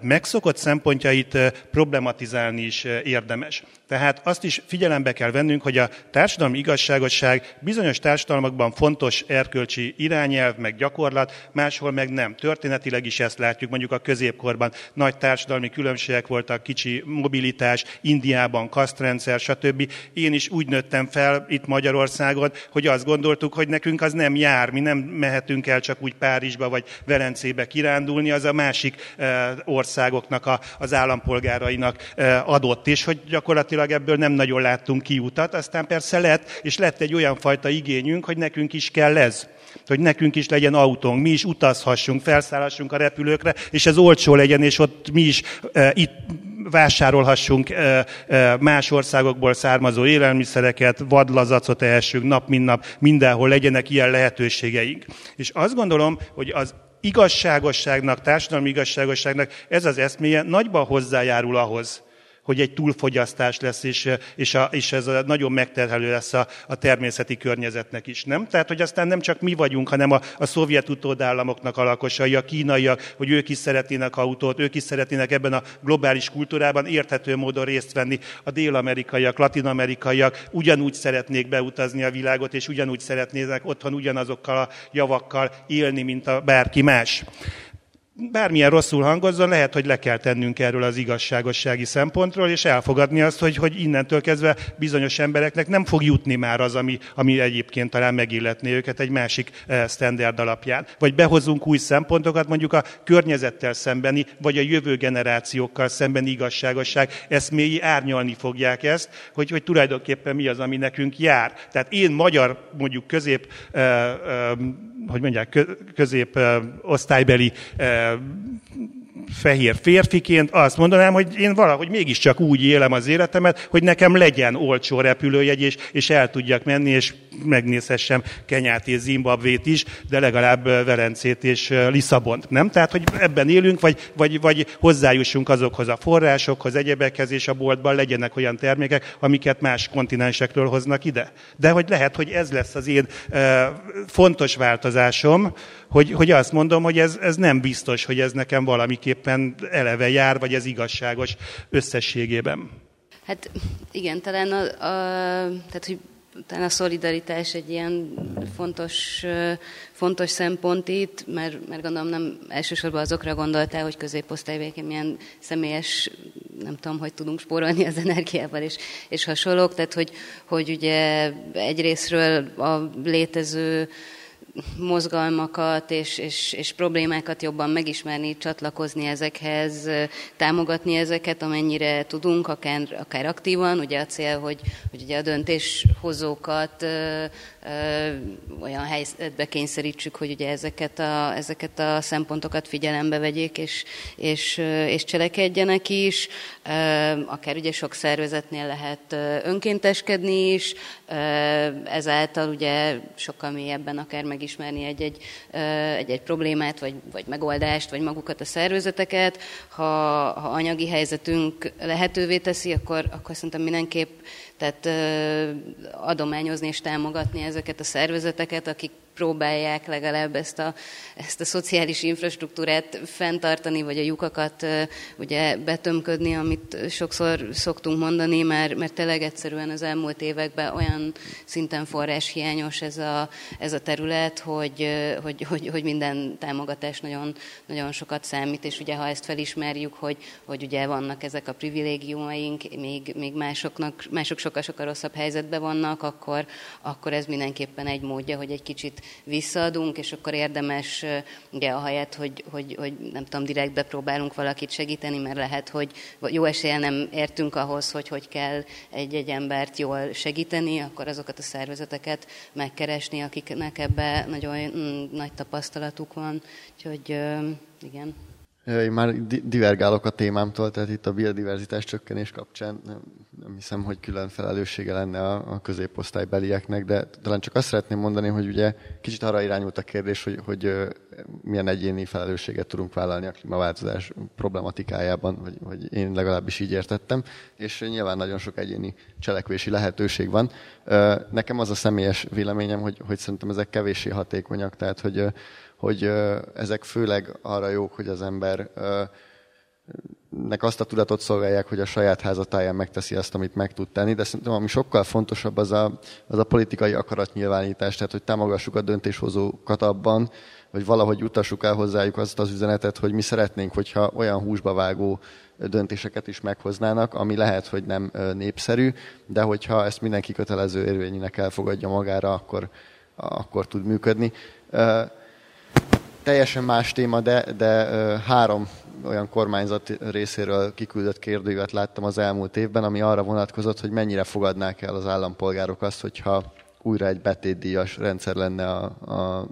megszokott szempontjait problematizálni is érdemes. Tehát azt is figyelembe kell vennünk, hogy a társadalmi igazságosság bizonyos társadalmakban fontos erkölcsi irányelv, meg gyakorlat, máshol meg nem. Történetileg is ezt látjuk, mondjuk a középkorban nagy társadalmi különbségek voltak, kicsi mobilitás, Indiában kasztrendszer, stb. Én is úgy nőttem fel itt Magyarországon, hogy azt gondoltuk, hogy nekünk az nem jár, mi nem mehetünk el csak úgy Párizsba vagy Velencébe kirándulni, az a másik országoknak, az állampolgárainak adott, és hogy gyakorlatilag ebből nem nagyon láttunk kiutat, aztán persze lett, és lett egy olyan fajta igényünk, hogy nekünk is kell ez, hogy nekünk is legyen autónk, mi is utazhassunk, felszállhassunk a repülőkre, és ez olcsó legyen, és ott mi is e, itt vásárolhassunk e, e, más országokból származó élelmiszereket, vadlazacot ehessünk nap, mint nap, mindenhol legyenek ilyen lehetőségeink. És azt gondolom, hogy az igazságosságnak, társadalmi igazságosságnak ez az eszméje nagyban hozzájárul ahhoz, hogy egy túlfogyasztás lesz, és, és, a, és ez a, nagyon megterhelő lesz a, a természeti környezetnek is, nem? Tehát, hogy aztán nem csak mi vagyunk, hanem a, a szovjet utódállamoknak a lakosai, a kínaiak, hogy ők is szeretnének autót, ők is szeretnének ebben a globális kultúrában érthető módon részt venni. A dél-amerikaiak, latin-amerikaiak ugyanúgy szeretnék beutazni a világot, és ugyanúgy szeretnének otthon ugyanazokkal a javakkal élni, mint a bárki más. Bármilyen rosszul hangozzon, lehet, hogy le kell tennünk erről az igazságossági szempontról, és elfogadni azt, hogy, hogy innentől kezdve bizonyos embereknek nem fog jutni már az, ami, ami egyébként talán megilletné őket egy másik standard alapján. Vagy behozunk új szempontokat, mondjuk a környezettel szembeni, vagy a jövő generációkkal szembeni igazságosság eszméi árnyalni fogják ezt, hogy, hogy tulajdonképpen mi az, ami nekünk jár. Tehát én magyar, mondjuk közép... Ö, ö, hogy mondják, közép osztálybeli fehér férfiként azt mondanám, hogy én valahogy mégiscsak úgy élem az életemet, hogy nekem legyen olcsó repülőjegy, és, és el tudjak menni, és megnézhessem Kenyát és Zimbabvét is, de legalább Velencét és Lisszabont, nem? Tehát, hogy ebben élünk, vagy, vagy, vagy hozzájussunk azokhoz a forrásokhoz, egyebekhez, és a boltban legyenek olyan termékek, amiket más kontinensekről hoznak ide. De hogy lehet, hogy ez lesz az én fontos változásom, hogy, hogy azt mondom, hogy ez, ez nem biztos, hogy ez nekem valamiképpen eleve jár, vagy ez igazságos összességében. Hát igen, talán a, a, tehát, hogy talán a szolidaritás egy ilyen fontos, fontos szempont itt, mert, mert gondolom nem elsősorban azokra gondoltál, hogy középosztályvégén milyen személyes, nem tudom, hogy tudunk spórolni az energiával, és, és hasonlók, tehát hogy, hogy ugye egyrészről a létező mozgalmakat és, és, és problémákat jobban megismerni, csatlakozni ezekhez, támogatni ezeket, amennyire tudunk, akár, akár aktívan. Ugye a cél, hogy, hogy ugye a döntéshozókat ö, ö, olyan helyzetbe kényszerítsük, hogy ugye ezeket a, ezeket a szempontokat figyelembe vegyék, és, és, és cselekedjenek is. Ö, akár ugye sok szervezetnél lehet önkénteskedni is, ö, ezáltal ugye sokkal mélyebben akár meg ismerni egy-egy, egy-egy problémát, vagy, vagy megoldást, vagy magukat a szervezeteket. Ha, ha anyagi helyzetünk lehetővé teszi, akkor, akkor szerintem mindenképp tehát adományozni és támogatni ezeket a szervezeteket, akik próbálják legalább ezt a, ezt a szociális infrastruktúrát fenntartani, vagy a lyukakat ugye betömködni, amit sokszor szoktunk mondani, mert, mert tényleg egyszerűen az elmúlt években olyan szinten forráshiányos ez a, ez a terület, hogy, hogy, hogy, hogy minden támogatás nagyon, nagyon sokat számít, és ugye ha ezt felismerjük, hogy, hogy ugye vannak ezek a privilégiumaink, még, még másoknak, mások sokkal-sokkal rosszabb helyzetben vannak, akkor, akkor ez mindenképpen egy módja, hogy egy kicsit visszaadunk, és akkor érdemes, ugye ahelyett, hogy, hogy, hogy nem tudom, direkt bepróbálunk valakit segíteni, mert lehet, hogy jó eséllyel nem értünk ahhoz, hogy hogy kell egy-egy embert jól segíteni, akkor azokat a szervezeteket megkeresni, akiknek ebben nagyon mm, nagy tapasztalatuk van. Úgyhogy ö, igen. Én már divergálok a témámtól, tehát itt a biodiverzitás csökkenés kapcsán nem, nem hiszem, hogy külön felelőssége lenne a, a középosztálybelieknek, de talán csak azt szeretném mondani, hogy ugye kicsit arra irányult a kérdés, hogy, hogy milyen egyéni felelősséget tudunk vállalni a klímaváltozás problematikájában, vagy, vagy én legalábbis így értettem, és nyilván nagyon sok egyéni cselekvési lehetőség van. Nekem az a személyes véleményem, hogy, hogy szerintem ezek kevéssé hatékonyak, tehát hogy hogy ezek főleg arra jók, hogy az embernek azt a tudatot szolgálják, hogy a saját házatáján megteszi azt, amit meg tud tenni, de szerintem ami sokkal fontosabb, az a, az a politikai akaratnyilvánítás, tehát hogy támogassuk a döntéshozókat abban, hogy valahogy jutassuk el hozzájuk azt az üzenetet, hogy mi szeretnénk, hogyha olyan húsba vágó döntéseket is meghoznának, ami lehet, hogy nem népszerű, de hogyha ezt mindenki kötelező érvényinek elfogadja magára, akkor, akkor tud működni. Teljesen más téma, de, de három olyan kormányzat részéről kiküldött kérdőívet láttam az elmúlt évben, ami arra vonatkozott, hogy mennyire fogadnák el az állampolgárok azt, hogyha újra egy betétdíjas rendszer lenne a, a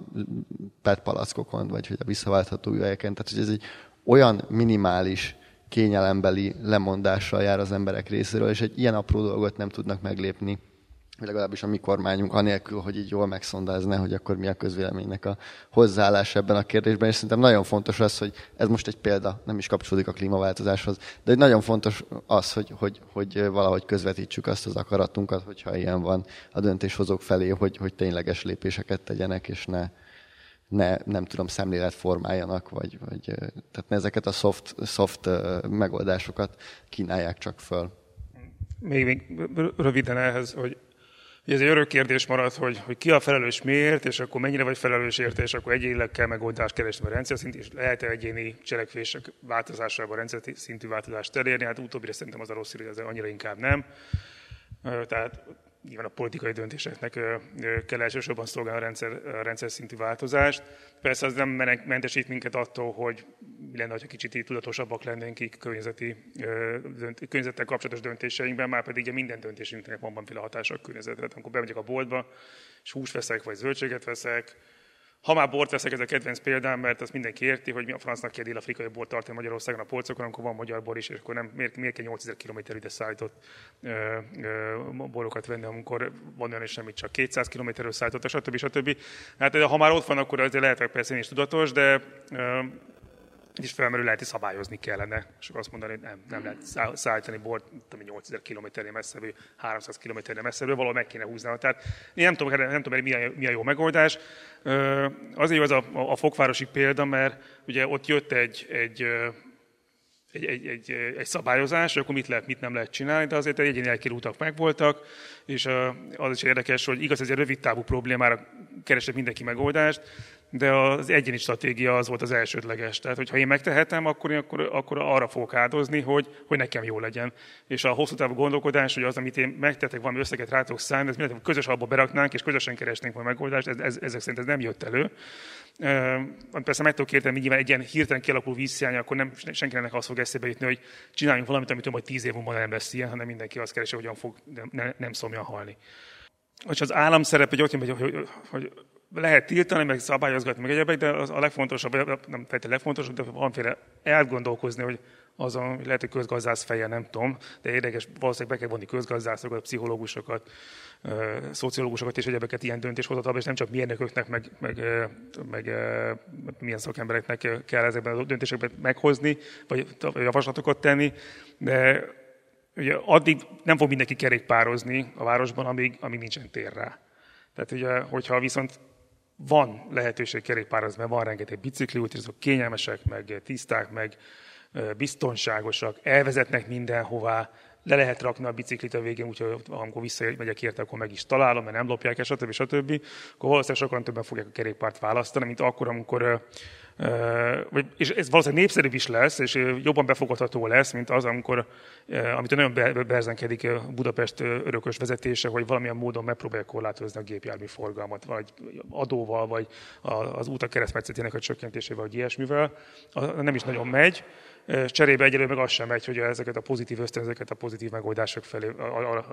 pé é té palackokon, vagy hogy a visszaváltható üvegeken. Tehát, hogy ez egy olyan minimális kényelembeli lemondással jár az emberek részéről, és egy ilyen apró dolgot nem tudnak meglépni, legalábbis a mi kormányunk, anélkül, hogy így jól megszondázná, hogy akkor mi a közvéleménynek a hozzáállás ebben a kérdésben, és szerintem nagyon fontos az, hogy ez most egy példa, nem is kapcsolódik a klímaváltozáshoz, de nagyon fontos az, hogy, hogy, hogy valahogy közvetítsük azt az akaratunkat, hogyha ilyen van a döntéshozók felé, hogy, hogy tényleges lépéseket tegyenek, és ne, ne nem tudom, szemlélet formáljanak, vagy, vagy tehát ne ezeket a soft, soft megoldásokat kínálják csak föl. Még, még röviden ehhez, hogy ez egy örök kérdés marad, hogy, hogy ki a felelős miért, és akkor mennyire vagy felelős érte, és akkor egyénileg kell megoldást keresni a rendszer szintű, és lehet-e egyéni cselekvések változásával a rendszer szintű változást elérni? Hát utóbbire szerintem az a rossz, hogy ez annyira inkább nem. Tehát nyilván a politikai döntéseknek kell elsősorban szolgálni a rendszer, a rendszer szintű változást. Persze az nem mentesít minket attól, hogy mi lenne, hogyha kicsit tudatosabbak lennénk így környezeti, környezettel kapcsolatos döntéseinkben, már pedig ugye minden döntésünknek van valamiféle hatása a környezetre. Tehát amikor bemegyek a boltba, és húst veszek, vagy zöldséget veszek, Ha már bort veszek, ez a kedvenc példám, mert azt mindenki érti, hogy mi a francnak kell dél-afrikai bort tartani Magyarországon a polcokon, amikor van magyar bor is, és akkor nem, miért, miért kell nyolcezer kilométer ide szállított ö, ö, borokat venni, amikor van olyan is semmit, csak kétszáz kilométerről szállított, stb. stb. Hát ha már ott van, akkor azért lehet, hogy persze én is tudatos, de ö, és felmerül, lehet, hogy szabályozni kellene. És azt mondani, hogy nem, nem lehet szállítani bort nyolcezer kilométernél messzebből, háromszáz kilométernél messzebből, valahol meg kéne húzni. Tehát én nem tudom, nem tudom mi, a, mi a jó megoldás. Azért jó ez a, a fokvárosi példa, mert ugye ott jött egy, egy, egy, egy, egy, egy szabályozás, hogy akkor mit lehet, mit nem lehet csinálni, de azért egyéni elkérő utak megvoltak, és az is érdekes, hogy igaz, ez egy rövid távú problémára keresett mindenki megoldást, de az egyéni stratégia az volt az elsődleges. Tehát, hogyha én megtehetem, akkor, én, akkor, akkor arra fogok áldozni, hogy, hogy nekem jó legyen. És a hosszú távú gondolkodás, hogy az, amit én megtettek, valami összeget rá tudok szállni, ez mindent közös alapba beraknánk, és közösen keresnénk majd megoldást, ez, ez, ezek szerint ez nem jött elő. E, persze meg tudok érteni, hogy nyilván egy ilyen hirtelen kialakul vízhiány, akkor nem, senkinek az fog eszébe jutni, hogy csináljunk valamit, amit majd tíz év múlva nem lesz ilyen, hanem mindenki azt keresi, hogyan fog nem, nem szomjan halni. És az állam szerepe, hogy, hogy, hogy, hogy lehet tiltani, meg szabályozgatni, meg egyébként, de az a legfontosabb, nem feltétlenül legfontosabb, de valamiféle elgondolkozni, hogy azon, lehet, hogy közgazdász fejjel, nem tudom, de érdekes, valószínűleg be kell vonni közgazdászokat, pszichológusokat, szociológusokat és egyebeket ilyen döntéshozatalba, és nem csak mérnököknek, meg, meg, meg milyen szakembereknek kell ezekben a döntésekben meghozni, vagy javaslatokat tenni, de ugye addig nem fog mindenki kerékpározni a városban, amíg, amíg nincsen tér rá. Tehát ugye, hogyha viszont van lehetőség kerékpározni, mert van rengeteg bicikliút, és azok kényelmesek, meg tiszták, meg biztonságosak, elvezetnek mindenhová, le lehet rakni a biciklit a végén, úgyhogy amikor visszamegyek érte, akkor meg is találom, mert nem lopják el, stb. stb. Akkor valószínűleg sokan többen fogják a kerékpárt választani, mint akkor, amikor... És ez valószínűleg népszerűbb is lesz, és jobban befogadható lesz, mint az, amikor, amit nagyon berzenkedik Budapest örökös vezetése, hogy valamilyen módon megpróbálja korlátozni a gépjármű forgalmat, vagy adóval, vagy az útak keresztmetszetének a csökkentésével, vagy ilyesmivel. Nem is nagyon megy. Cserébe egyelőre meg az sem megy, hogy ezeket a pozitív ösztönzőket, a pozitív megoldások felé,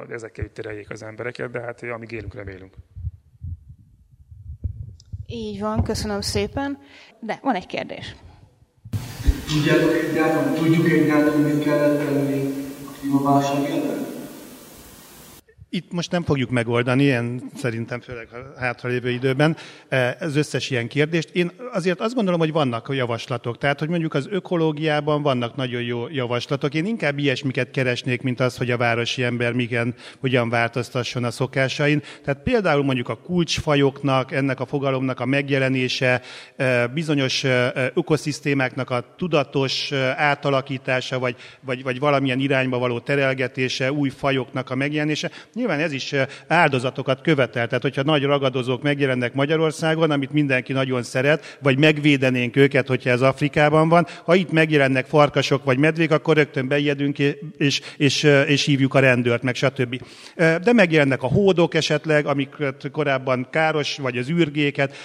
ezekkel tereljék az embereket, de hát amíg élünk, remélünk. Így van, köszönöm szépen. De van egy kérdés. Tudjátok egyáltalán, tudjuk egyáltalán, mit kellett tenni a klímaválság ellen? Itt most nem fogjuk megoldani, ilyen szerintem főleg a hátralévő időben az összes ilyen kérdést. Én azért azt gondolom, hogy vannak javaslatok. Tehát, hogy mondjuk az ökológiában vannak nagyon jó javaslatok. Én inkább ilyesmiket keresnék, mint az, hogy a városi ember migen, hogyan változtasson a szokásain. Tehát például mondjuk a kulcsfajoknak, ennek a fogalomnak a megjelenése, bizonyos ökoszisztémáknak a tudatos átalakítása, vagy, vagy, vagy valamilyen irányba való terelgetése, új fajoknak a megjelenése. Nyilván ez is áldozatokat követel, tehát hogyha nagy ragadozók megjelennek Magyarországon, amit mindenki nagyon szeret, vagy megvédenénk őket, hogyha ez Afrikában van, ha itt megjelennek farkasok vagy medvék, akkor rögtön beijedünk és, és, és hívjuk a rendőrt, meg stb. De megjelennek a hódok esetleg, amiket korábban káros, vagy az ürgéket,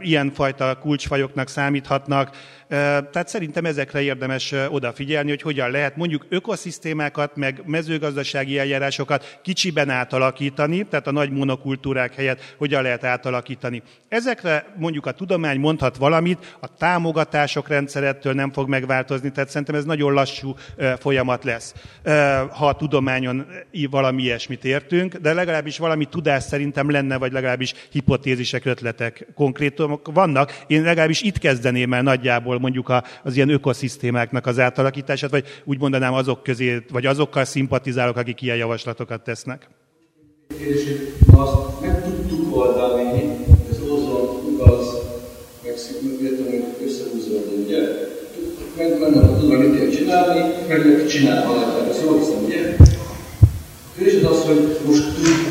ilyenfajta kulcsfajoknak számíthatnak. Tehát szerintem ezekre érdemes odafigyelni, hogy hogyan lehet mondjuk ökoszisztémákat, meg mezőgazdasági eljárásokat kicsiben átalakítani, tehát a nagy monokultúrák helyett hogyan lehet átalakítani. Ezekre mondjuk a tudomány mondhat valamit, a támogatások rendszerettől nem fog megváltozni, tehát szerintem ez nagyon lassú folyamat lesz, ha a tudományon valami ilyesmit értünk, de legalábbis valami tudás szerintem lenne, vagy legalábbis hipotézisek, ötletek, konkrétumok vannak. Én legalábbis itt kezdeném el nagyjából mondjuk az ilyen ökoszisztémáknak az átalakítását, vagy úgy mondanám azok közé, vagy azokkal szimpatizálok, akik ilyen javaslatokat tesznek. Kérdését, azt meg tudtuk oldani, az ozon igaz, megszűnünk, illetve összehúzódni, ugye? Meg nem tudom, hogy mit csinálni, meg csinál valamit, az jól hiszem, ugye? A kérdésed az, hogy most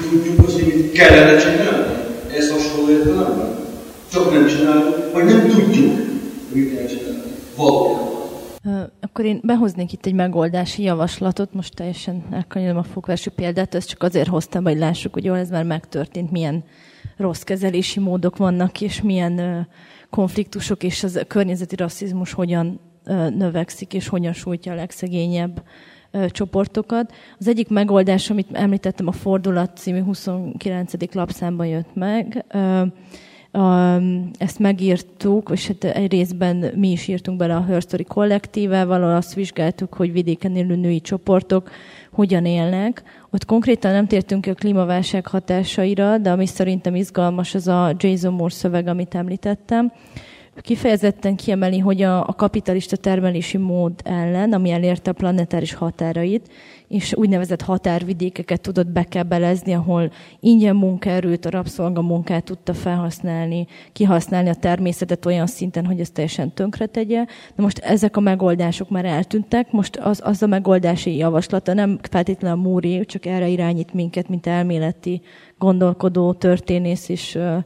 tudjuk azt, hogy mit kellene csinálni? Ez hasonló értelemben? Csak nem csináljuk, vagy nem tudjuk. Akkor én behoznék itt egy megoldási javaslatot, most teljesen elkanyolom a fokvárosi példát, ezt csak azért hoztam, hogy lássuk, hogy jól ez már megtörtént, milyen rossz kezelési módok vannak, és milyen konfliktusok, és az környezeti rasszizmus hogyan növekszik, és hogyan sújtja a legszegényebb csoportokat. Az egyik megoldás, amit említettem, a Fordulat című huszonkilencedik lapszámban jött meg, ezt megírtuk, és hát egy részben mi is írtunk bele a Her Story kollektívával, azt vizsgáltuk, hogy vidéken élő női csoportok hogyan élnek. Ott konkrétan nem tértünk a klímaválság hatásaira, de ami szerintem izgalmas, az a Jason Moore szöveg, amit említettem. Kifejezetten kiemeli, hogy a kapitalista termelési mód ellen, ami elérte a planetáris határait, és úgynevezett határvidékeket tudott bekebelezni, ahol ingyen munkaerőt, a rabszolgamunkát tudta felhasználni, kihasználni a természetet olyan szinten, hogy ezt teljesen tönkre tegye. De most ezek a megoldások már eltűntek, most az, az a megoldási javaslata nem feltétlenül Moore, csak erre irányít minket, mint elméleti gondolkodó, történész és ö,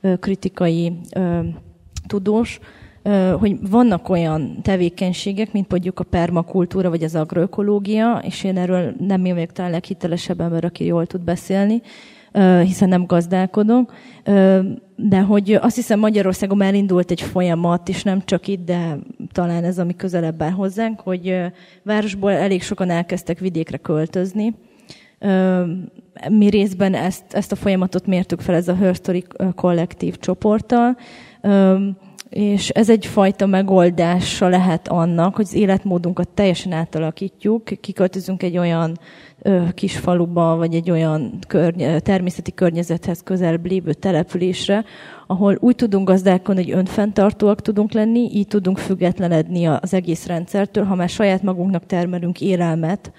ö, kritikai ö, tudós, hogy vannak olyan tevékenységek, mint mondjuk a permakultúra vagy az agroökológia, és én erről nem én vagyok talán leghitelesebb ember, aki jól tud beszélni, hiszen nem gazdálkodok, de hogy azt hiszem Magyarországon már indult egy folyamat, és nem csak itt, de talán ez, ami közelebb áll hozzánk, hogy városból elég sokan elkezdtek vidékre költözni. Mi részben ezt, ezt a folyamatot mértük fel ez a Her Story kollektív csoporttal, és ez egyfajta megoldása lehet annak, hogy az életmódunkat teljesen átalakítjuk, kiköltözünk egy olyan kis faluba, vagy egy olyan körny- természeti környezethez közelebb lévő településre, ahol úgy tudunk gazdálkodni, hogy önfenntartóak tudunk lenni, így tudunk függetlenedni az egész rendszertől, ha már saját magunknak termelünk élelmet,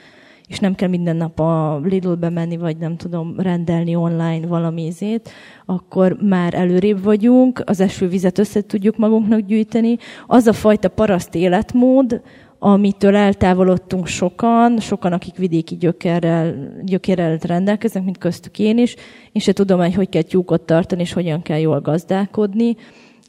és nem kell minden nap a Lidlbe menni, vagy nem tudom, rendelni online valamizét, akkor már előrébb vagyunk, az esővizet össze tudjuk magunknak gyűjteni. Az a fajta paraszt életmód, amitől eltávolodtunk sokan, sokan, akik vidéki gyökérrel, gyökérrel rendelkeznek, mint köztük én is, és se tudom, hogy hogy kell tyúkot tartani, és hogyan kell jól gazdálkodni.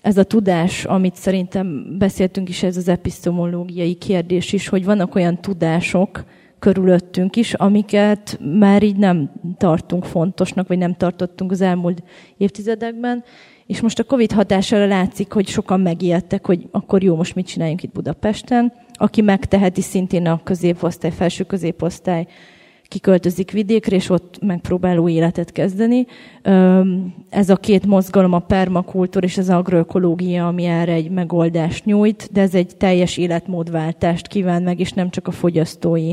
Ez a tudás, amit szerintem beszéltünk is, ez az epistemológiai kérdés is, hogy vannak olyan tudások, körülöttünk is, amiket már így nem tartunk fontosnak, vagy nem tartottunk az elmúlt évtizedekben, és most a Covid hatására látszik, hogy sokan megijedtek, hogy akkor jó, most mit csináljunk itt Budapesten. Aki megteheti, szintén a középosztály, felső középosztály kiköltözik vidékre, és ott megpróbál új életet kezdeni. Ez a két mozgalom, a permakultúra és az agroökológia, ami erre egy megoldást nyújt, de ez egy teljes életmódváltást kíván meg, és nem csak a fogyasztói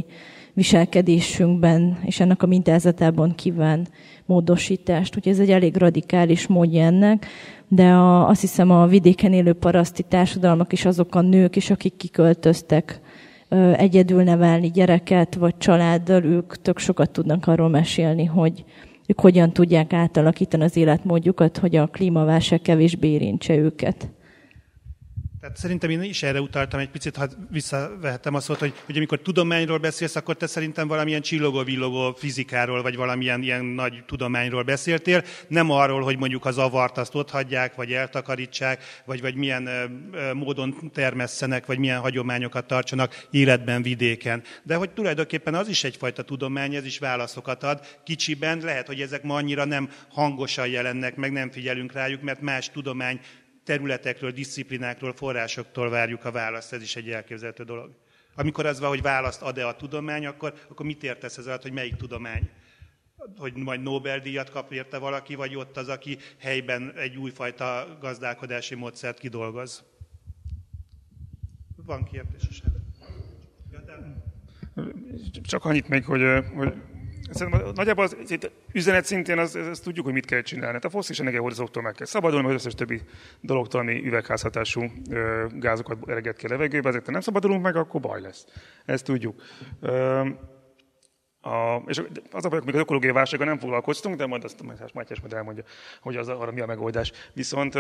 viselkedésünkben és ennek a mintázatában kíván módosítást. Úgyhogy ez egy elég radikális módja ennek, de a, azt hiszem a vidéken élő paraszti társadalmak is azok a nők is, akik kiköltöztek egyedül nevelni gyereket, vagy családdal, ők tök sokat tudnak arról mesélni, hogy ők hogyan tudják átalakítani az életmódjukat, hogy a klímaválság kevésbé érintse őket. Tehát szerintem én is erre utaltam egy picit, ha visszavehetem a szót, hogy, hogy amikor tudományról beszélsz, akkor te szerintem valamilyen csillogó-villogó fizikáról, vagy valamilyen ilyen nagy tudományról beszéltél, nem arról, hogy mondjuk az avart azt ott hagyják, vagy eltakarítsák, vagy, vagy milyen ö, ö, módon termesszenek, vagy milyen hagyományokat tartsanak életben vidéken. De hogy tulajdonképpen az is egyfajta tudomány, ez is válaszokat ad. Kicsiben lehet, hogy ezek ma annyira nem hangosan jelennek, meg nem figyelünk rájuk, mert más tudomány területekről, disziplinákról, forrásoktól várjuk a választ, ez is egy elképzelhető dolog. Amikor az van, hogy választ ad-e a tudomány, akkor, akkor mit értesz ez alatt, hogy melyik tudomány? Hogy majd Nobel-díjat kap érte valaki, vagy ott az, aki helyben egy újfajta gazdálkodási módszert kidolgoz? Van kérdés? Csak annyit még, hogy... hogy... Szerintem nagyjából az, az üzenet szintén azt az, az tudjuk, hogy mit kell csinálni. A fosszilis energiahordozóktól meg kell szabadulni, mert az összes többi dologtól, ami üvegházhatású ö, gázokat ereget ki a levegőbe, ezért nem szabadulunk meg, akkor baj lesz. Ezt tudjuk. Ö, a, és az a baj, hogy az ökológiai válsággal nem foglalkoztunk, de majd azt majd Mátyás majd elmondja, hogy az arra mi a megoldás. Viszont ö,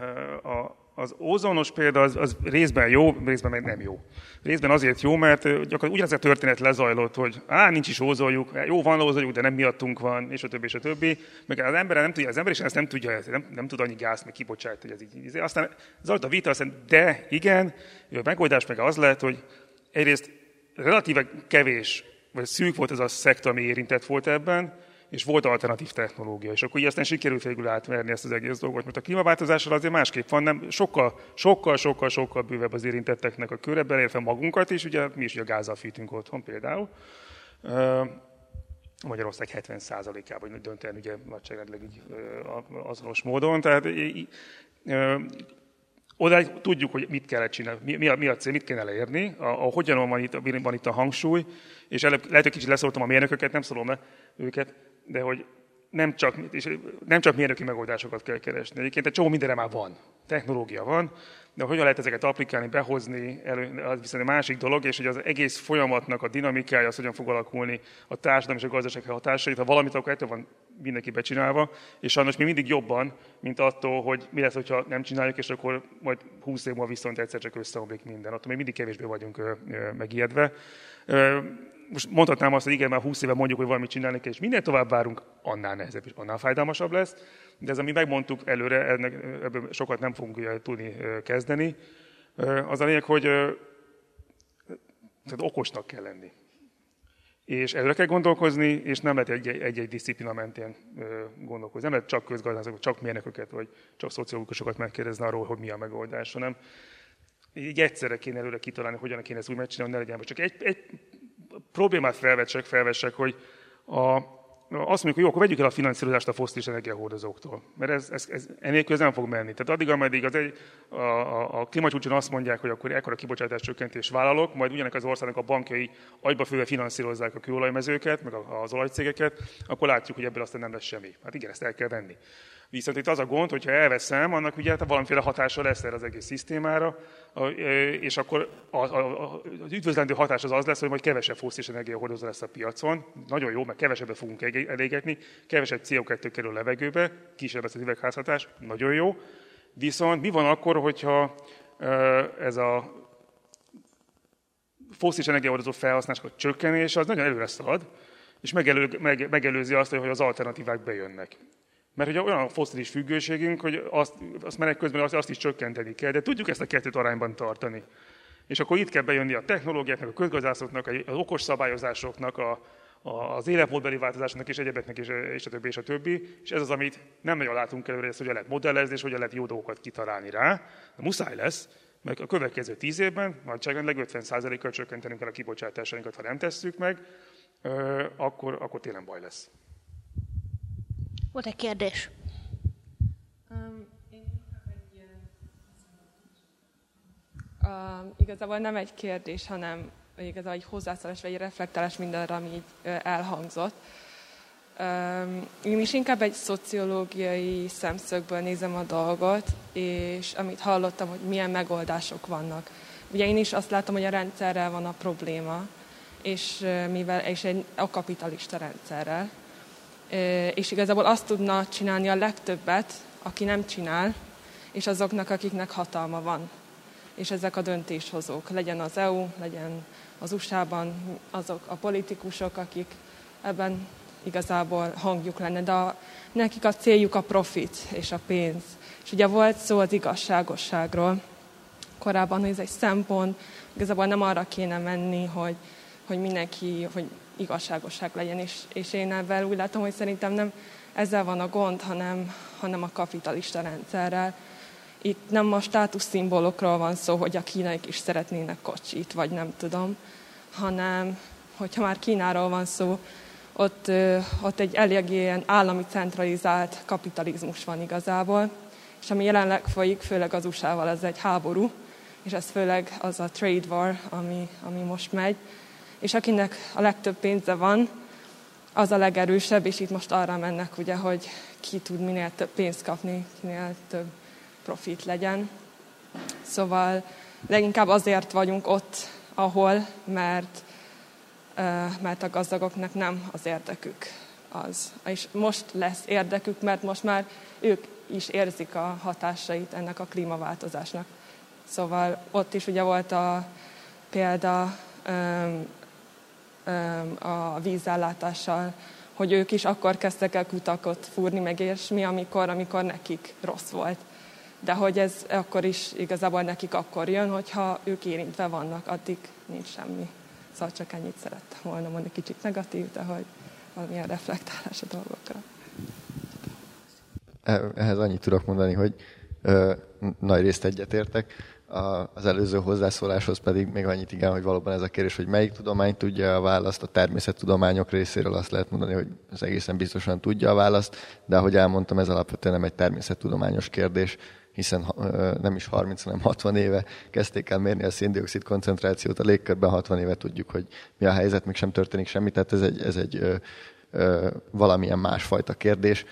ö, a Az ózonos példa az, az részben jó, részben meg nem jó. Részben azért jó, mert gyakorlatilag ugyanaz a történet lezajlott, hogy á, nincs is ózoljuk, jó, van ózoljuk, de nem miattunk van, és a többi, és a többi. Meg az ember nem tudja, az ember is ezt nem tudja, nem, nem tud annyi gázt, meg kibocsájt, hogy ez így. Aztán zajlott a vita, aztán de igen, a megoldás meg az lehet, hogy egyrészt relatíve kevés, vagy szűk volt ez a szektor, ami érintett volt ebben, és volt alternatív technológia, és akkor így aztán sikerült végül átverni ezt az egész dolgot. Most a klímaváltozással azért másképp van, nem sokkal, sokkal, sokkal, sokkal bővebb az érintetteknek a köre, beleértve magunkat is, ugye mi is ugye gázzal fűtünk otthon például. Magyarország hetven százalékában döntően ugye nagyságrendileg azonos módon. Tehát odáig tudjuk, hogy mit kellett csinálni, mi a, mi a cél, mit kéne elérni, a, a hogyan van itt, van itt a hangsúly, és előbb, lehet, hogy kicsit leszóltam a mérnököket, nem szólom le őket, de hogy nem csak, és nem csak mérnöki megoldásokat kell keresni. Egyébként egy csomó mindenre már van, technológia van, de hogyan lehet ezeket applikálni, behozni, elő, az viszont a másik dolog, és hogy az egész folyamatnak a dinamikája, az hogyan fog alakulni a társadalom és a gazdaság hatásait, ha valamit, akkor ettől van mindenki becsinálva, és sajnos mi mindig jobban, mint attól, hogy mi lesz, hogyha nem csináljuk, és akkor majd húsz év múlva viszont egyszer csak összeomlik minden. Attól még mindig kevésbé vagyunk megijedve. Most mondhatnám azt, hogy igen, már húsz éve mondjuk, hogy valamit csinálni kell, és minden tovább várunk, annál nehezebb és annál fájdalmasabb lesz. De ez, amit megmondtuk előre, ennek, ebből sokat nem fogunk tudni kezdeni. Az a lényeg, hogy tehát okosnak kell lenni. És előre kell gondolkozni, és nem lehet egy-egy disziplina mentén gondolkozni. Nem lehet csak közgazdászokat, csak mérnököket, vagy csak szociológusokat megkérdezni arról, hogy mi a megoldás, hanem így egyszerre kéne előre kitalálni, hogyan kéne ezt úgy megcsinálni, hogy ne legyen. Csak egy, egy problémát felvetsek, felvetsek, hogy a, azt mondjuk, hogy jó, akkor vegyük el a finanszírozást a fosszilis energiahordozóktól, mert ez, ez, ez enélkül ez nem fog menni. Tehát addig, ameddig az egy, a, a, a klímacsúcson azt mondják, hogy akkor ekkora kibocsátás csökkentést vállalok, majd ugyanek az országnak a bankjai agyba főve finanszírozzák a kőolajmezőket, meg az olajcégeket, akkor látjuk, hogy ebből aztán nem lesz semmi. Hát igen, ezt el kell venni. Viszont itt az a gond, hogyha elveszem, annak ugye valamiféle hatása lesz erre az egész szisztémára, és akkor az üdvözlendő hatás az az lesz, hogy majd kevesebb fosszilis energiahordozó lesz a piacon. Nagyon jó, mert kevesebbet fogunk elégetni, kevesebb cé o kettő kerül a levegőbe, kisebb lesz az üvegházhatás, nagyon jó. Viszont mi van akkor, hogyha ez a fosszilis energiahordozó felhasználásnak a csökkenése az nagyon előre szalad, és megelő, meg, megelőzi azt, hogy az alternatívák bejönnek. Mert ugye olyan a fosszilis függőségünk, hogy azt, azt menet közben azt, azt is csökkenteni kell, de tudjuk ezt a kettőt arányban tartani. És akkor itt kell bejönni a technológiáknak, a közgazdászoknak, az okos szabályozásoknak, a, a, az életmódbeli változásoknak és egyebeknek, és, és a többi, és a többi. És ez az, amit nem nagyon látunk előre, hogy hogyan lehet modellezni, és hogyan lehet jó dolgokat kitalálni rá. De muszáj lesz, mert a következő tíz évben nagyságrendileg ötven százalékkal csökkentenünk el a kibocsátásainkat, ha nem tesszük meg, akkor, akkor tényleg baj lesz. Volt egy kérdés? Um, én uh, igazából nem egy kérdés, hanem igazából egy hozzászólás, vagy egy reflektálás mindenre, ami így elhangzott. Um, én is inkább egy szociológiai szemszögből nézem a dolgot, és amit hallottam, hogy milyen megoldások vannak. Ugye én is azt látom, hogy a rendszerrel van a probléma, és, mivel, és egy, a kapitalista rendszerrel. És igazából azt tudna csinálni a legtöbbet, aki nem csinál, és azoknak, akiknek hatalma van. És ezek a döntéshozók, legyen az é u, legyen az u es á-ban azok a politikusok, akik ebben igazából hangjuk lenne, de a, nekik a céljuk a profit és a pénz. És ugye volt szó az igazságosságról korábban, hogy ez egy szempont, igazából nem arra kéne menni, hogy, hogy mindenki... hogy igazságosság legyen, és, és én ebben úgy látom, hogy szerintem nem ezzel van a gond, hanem, hanem a kapitalista rendszerrel. Itt nem a státuszszimbólokról van szó, hogy a kínaik is szeretnének kocsit, vagy nem tudom, hanem hogyha már Kínáról van szó, ott, ott egy elég ilyen állami centralizált kapitalizmus van igazából, és ami jelenleg folyik, főleg az u es á-val, ez egy háború, és ez főleg az a trade war, ami, ami most megy, és akinek a legtöbb pénze van, az a legerősebb, és itt most arra mennek, ugye, hogy ki tud minél több pénzt kapni, minél több profit legyen. Szóval leginkább azért vagyunk ott, ahol, mert, mert a gazdagoknak nem az érdekük az. És most lesz érdekük, mert most már ők is érzik a hatásait ennek a klímaváltozásnak. Szóval ott is ugye volt a példa, a vízellátással, hogy ők is akkor kezdtek el kutakot fúrni meg, és mi, amikor, amikor nekik rossz volt. De hogy ez akkor is igazából nekik akkor jön, hogyha ők érintve vannak, addig nincs semmi. Szóval csak ennyit szerettem volna mondani, kicsit negatív, de hogy valamilyen reflektálás a dolgokra. Ehhez annyit tudok mondani, hogy nagy részt egyetértek. Az előző hozzászóláshoz pedig még annyit igen, hogy valóban ez a kérdés, hogy melyik tudomány tudja a választ, a természettudományok részéről azt lehet mondani, hogy az egészen biztosan tudja a választ, de ahogy elmondtam, ez alapvetően nem egy természettudományos kérdés, hiszen nem is harminc, hanem hatvan éve kezdték el mérni a szén-dioxid koncentrációt, a légkörben hatvan éve tudjuk, hogy mi a helyzet, még sem történik semmi, tehát ez egy, ez egy ö, ö, valamilyen másfajta kérdés.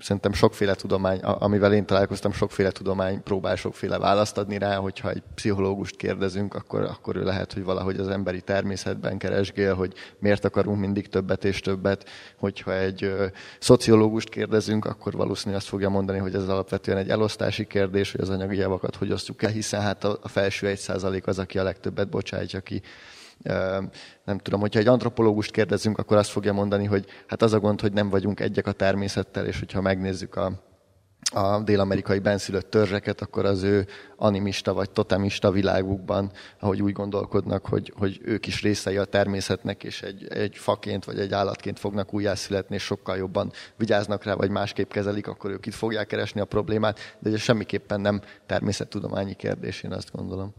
Szerintem sokféle tudomány, amivel én találkoztam, sokféle tudomány próbál sokféle választ adni rá, hogyha egy pszichológust kérdezünk, akkor, akkor ő lehet, hogy valahogy az emberi természetben keresgél, hogy miért akarunk mindig többet és többet. Hogyha egy ö, szociológust kérdezünk, akkor valószínűleg azt fogja mondani, hogy ez alapvetően egy elosztási kérdés, hogy az anyagi javakat hogy osztjuk el, hiszen hát a, a felső egy százalék az, aki a legtöbbet bocsátja ki. Nem tudom, hogyha egy antropológust kérdezünk, akkor azt fogja mondani, hogy hát az a gond, hogy nem vagyunk egyek a természettel, és hogyha megnézzük a, a dél-amerikai benszülött törzseket, akkor az ő animista vagy totemista világukban, ahogy úgy gondolkodnak, hogy, hogy ők is részei a természetnek, és egy, egy faként vagy egy állatként fognak újjászületni, és sokkal jobban vigyáznak rá, vagy másképp kezelik, akkor ők itt fogják keresni a problémát, de ez semmiképpen nem természettudományi kérdés, én azt gondolom.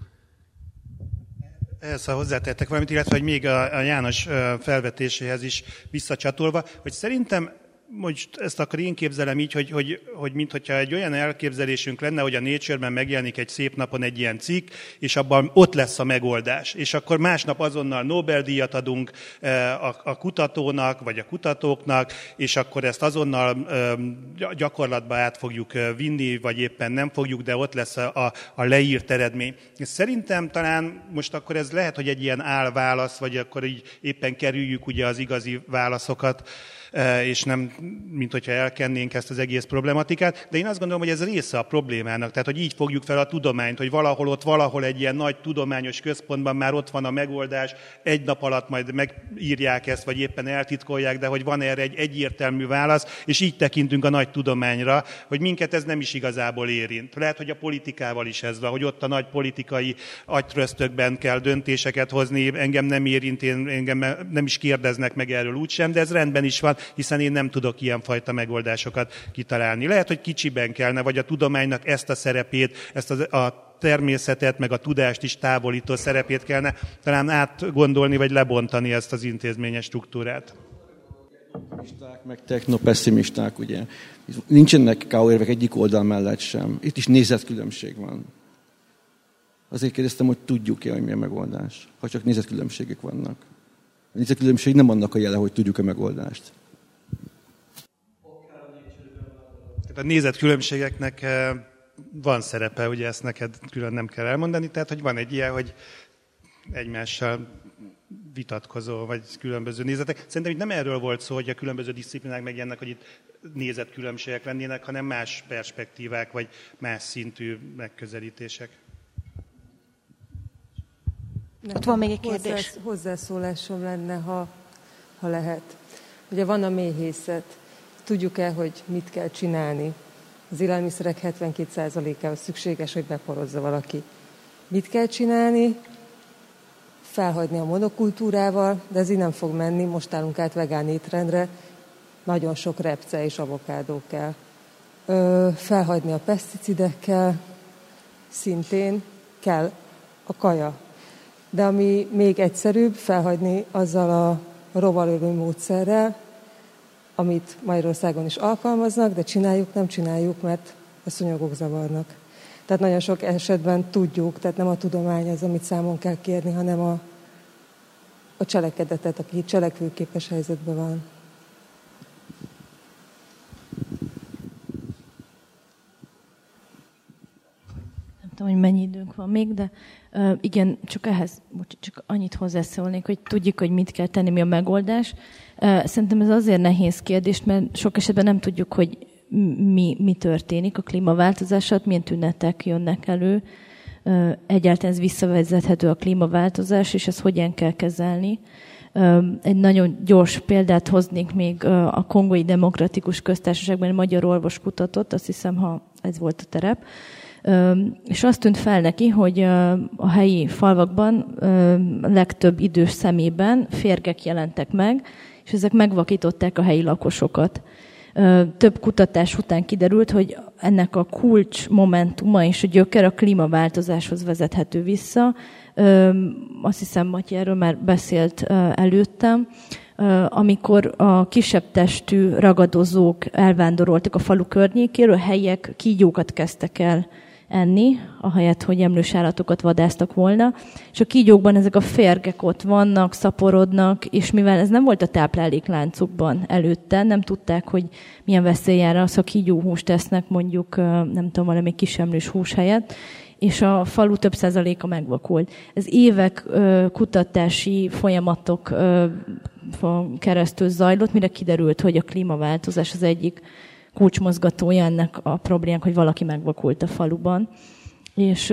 Ezt hozzátettek valamit, illetve hogy még a János felvetéséhez is visszacsatolva, hogy szerintem most ezt akkor én képzelem így, hogy, hogy, hogy minthogyha egy olyan elképzelésünk lenne, hogy a Nature-ben megjelenik egy szép napon egy ilyen cikk, és abban ott lesz a megoldás. És akkor másnap azonnal Nobel-díjat adunk a, a kutatónak, vagy a kutatóknak, és akkor ezt azonnal gyakorlatba át fogjuk vinni, vagy éppen nem fogjuk, de ott lesz a, a leírt eredmény. Szerintem talán most akkor ez lehet, hogy egy ilyen álválasz, vagy akkor így éppen kerüljük ugye az igazi válaszokat, és nem, mint hogyha elkennénk ezt az egész problematikát, de én azt gondolom, hogy ez része a problémának, tehát hogy így fogjuk fel a tudományt, hogy valahol ott, valahol egy ilyen nagy tudományos központban már ott van a megoldás, egy nap alatt majd megírják ezt, vagy éppen eltitkolják, de hogy van erre egy egyértelmű válasz, és így tekintünk a nagy tudományra, hogy minket ez nem is igazából érint. Lehet, hogy a politikával is ez van, hogy ott a nagy politikai agytröztökben kell döntéseket hozni, engem nem érint, engem nem is kérdeznek meg erről úgysem, de ez rendben is van, hiszen én nem tudok ilyenfajta megoldásokat kitalálni. Lehet, hogy kicsiben kellene, vagy a tudománynak ezt a szerepét, ezt a természetet, meg a tudást is távolító szerepét kellene talán átgondolni, vagy lebontani ezt az intézményes struktúrát. Optimisták, meg technopesszmisták, ugye. Nincsenek ká ó érvek egyik oldal mellett sem. Itt is nézetkülönbség van. Azért kérdeztem, hogy tudjuk-e, hogy mi a megoldás, ha csak nézetkülönbségek vannak. A nézetkülönbség nem annak a jele, hogy tudjuk-e megoldást. A nézetkülönbségeknek van szerepe, ugye ezt neked külön nem kell elmondani, tehát hogy van egy ilyen, hogy egymással vitatkozó, vagy különböző nézetek. Szerintem itt nem erről volt szó, hogy a különböző disziplinák megjelennek, hogy itt nézetkülönbségek lennének, hanem más perspektívák, vagy más szintű megközelítések. Ott van még egy kérdés. Hozzászólásom lenne, ha, ha lehet. Ugye van a méhészet. Tudjuk-e, hogy mit kell csinálni? Az élelmiszerek hetvenkét százalékához szükséges, hogy beporozza valaki. Mit kell csinálni? Felhagyni a monokultúrával, de ez így nem fog menni. Most állunk át vegán étrendre. Nagyon sok repce és avokádó kell. Ö, felhagyni a peszticidekkel. Szintén kell a kaja. De ami még egyszerűbb, felhagyni azzal a rovarölő módszerrel, amit Magyarországon is alkalmaznak, de csináljuk, nem csináljuk, mert a szúnyogok zavarnak. Tehát nagyon sok esetben tudjuk, tehát nem a tudomány az, amit számon kell kérni, hanem a, a cselekedetet, aki cselekvőképes helyzetben van. Nem tudom, hogy mennyi időnk van még, de uh, igen, csak ehhez, bocs, csak annyit hozzászólnék, hogy tudjuk, hogy mit kell tenni, mi a megoldás. Szerintem ez azért nehéz kérdés, mert sok esetben nem tudjuk, hogy mi, mi történik a klímaváltozással, milyen tünetek jönnek elő. Egyáltalán ez visszavezethető a klímaváltozás, és ezt hogyan kell kezelni. Egy nagyon gyors példát hoznék még a Kongói Demokratikus Köztársaságban, egy magyar orvos kutatott, azt hiszem, ha ez volt a terep. És azt tűnt fel neki, hogy a helyi falvakban legtöbb idős szemében férgek jelentek meg, és ezek megvakították a helyi lakosokat. Több kutatás után kiderült, hogy ennek a kulcs momentuma és a gyöker a klímaváltozáshoz vezethető vissza. Azt hiszem, Matyi erről már beszélt előttem, amikor a kisebb testű ragadozók elvándoroltak a falu környékéről, helyiek kígyókat kezdtek el enni, ahelyett, hogy emlős állatokat vadásztak volna, és a kígyókban ezek a férgek ott vannak, szaporodnak, és mivel ez nem volt a táplálékláncukban előtte, nem tudták, hogy milyen veszély jár az, ha kígyóhúst esznek mondjuk, nem tudom, valami kis emlős hús helyett, és a falu több százaléka megvakult. Ez évek kutatási folyamatok keresztül zajlott, mire kiderült, hogy a klímaváltozás az egyik kulcsmozgatója ennek a problémák, hogy valaki megvakult a faluban. És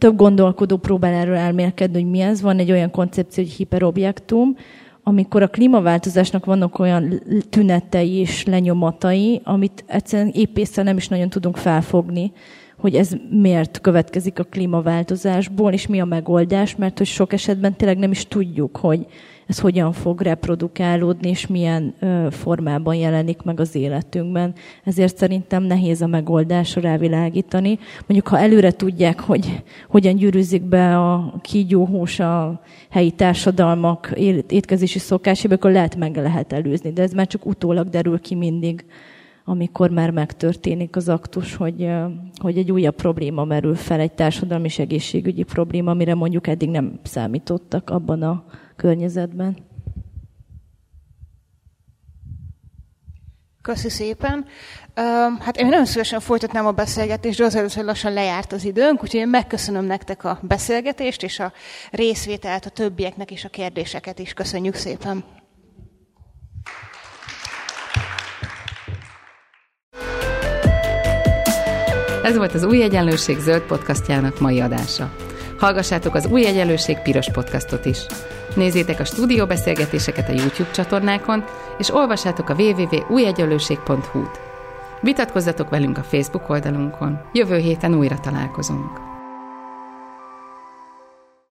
több gondolkodó próbál erről elmélkedni, hogy mi ez. Van egy olyan koncepció, hogy hiperobjektum, amikor a klímaváltozásnak vannak olyan tünetei és lenyomatai, amit egyszerűen épésszel nem is nagyon tudunk felfogni, hogy ez miért következik a klímaváltozásból, és mi a megoldás, mert hogy sok esetben tényleg nem is tudjuk, hogy ez hogyan fog reprodukálódni, és milyen ö, formában jelenik meg az életünkben. Ezért szerintem nehéz a megoldásra rávilágítani. Mondjuk, ha előre tudják, hogy hogyan gyűrűzik be a kígyóhús a helyi társadalmak étkezési szokásába, akkor lehet meg lehet előzni. De ez már csak utólag derül ki mindig, amikor már megtörténik az aktus, hogy, hogy egy újabb probléma merül fel, egy társadalmi és egészségügyi probléma, amire mondjuk eddig nem számítottak abban a környezetben. Köszi szépen. Hát én nagyon szívesen folytatnám a beszélgetést, de az először lassan lejárt az időnk, úgyhogy én megköszönöm nektek a beszélgetést és a részvételt, a többieknek és a kérdéseket is. Köszönjük szépen. Ez volt az Új Egyenlőség zöld podcastjának mai adása. Hallgassátok az Új Egyenlőség piros podcastot is. Nézzétek a stúdió beszélgetéseket a YouTube csatornákon, és olvassátok a double-u double-u double-u pont új egyenlőség pont hú-t. Vitatkozzatok velünk a Facebook oldalunkon. Jövő héten újra találkozunk.